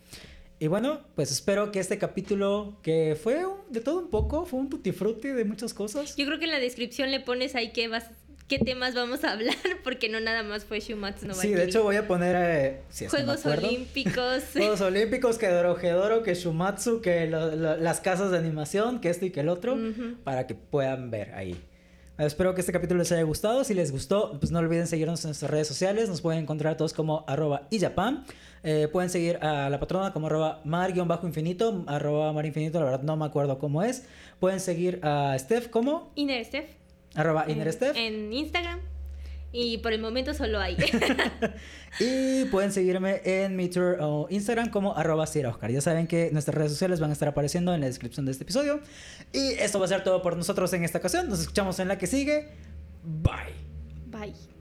Y bueno, pues espero que este capítulo, que fue un, de todo un poco, fue un tutti frutti de muchas cosas. Yo creo que en la descripción le pones ahí qué, vas, qué temas vamos a hablar, porque no nada más fue Shumatsu no Valkyrie. Sí, de hecho voy a poner eh, si Juegos no Olímpicos. Juegos Olímpicos, que Dorohedoro, que Shumatsu, que lo, lo, las casas de animación, que esto y que el otro, uh-huh. para que puedan ver ahí. Espero que este capítulo les haya gustado. Si les gustó, pues no olviden seguirnos en nuestras redes sociales. Nos pueden encontrar todos como arroba Eyjapan. Eh, pueden seguir a la patrona como arroba mar-infinito, arroba marinfinito, la verdad no me acuerdo cómo es. Pueden seguir a Steph como Inner Steph. Arroba en, Inner Steph. En Instagram. Y por el momento solo hay. Y pueden seguirme en mi Twitter o Instagram como arroba sierraoscar. Ya saben que nuestras redes sociales van a estar apareciendo en la descripción de este episodio. Y esto va a ser todo por nosotros en esta ocasión. Nos escuchamos en la que sigue. Bye. Bye.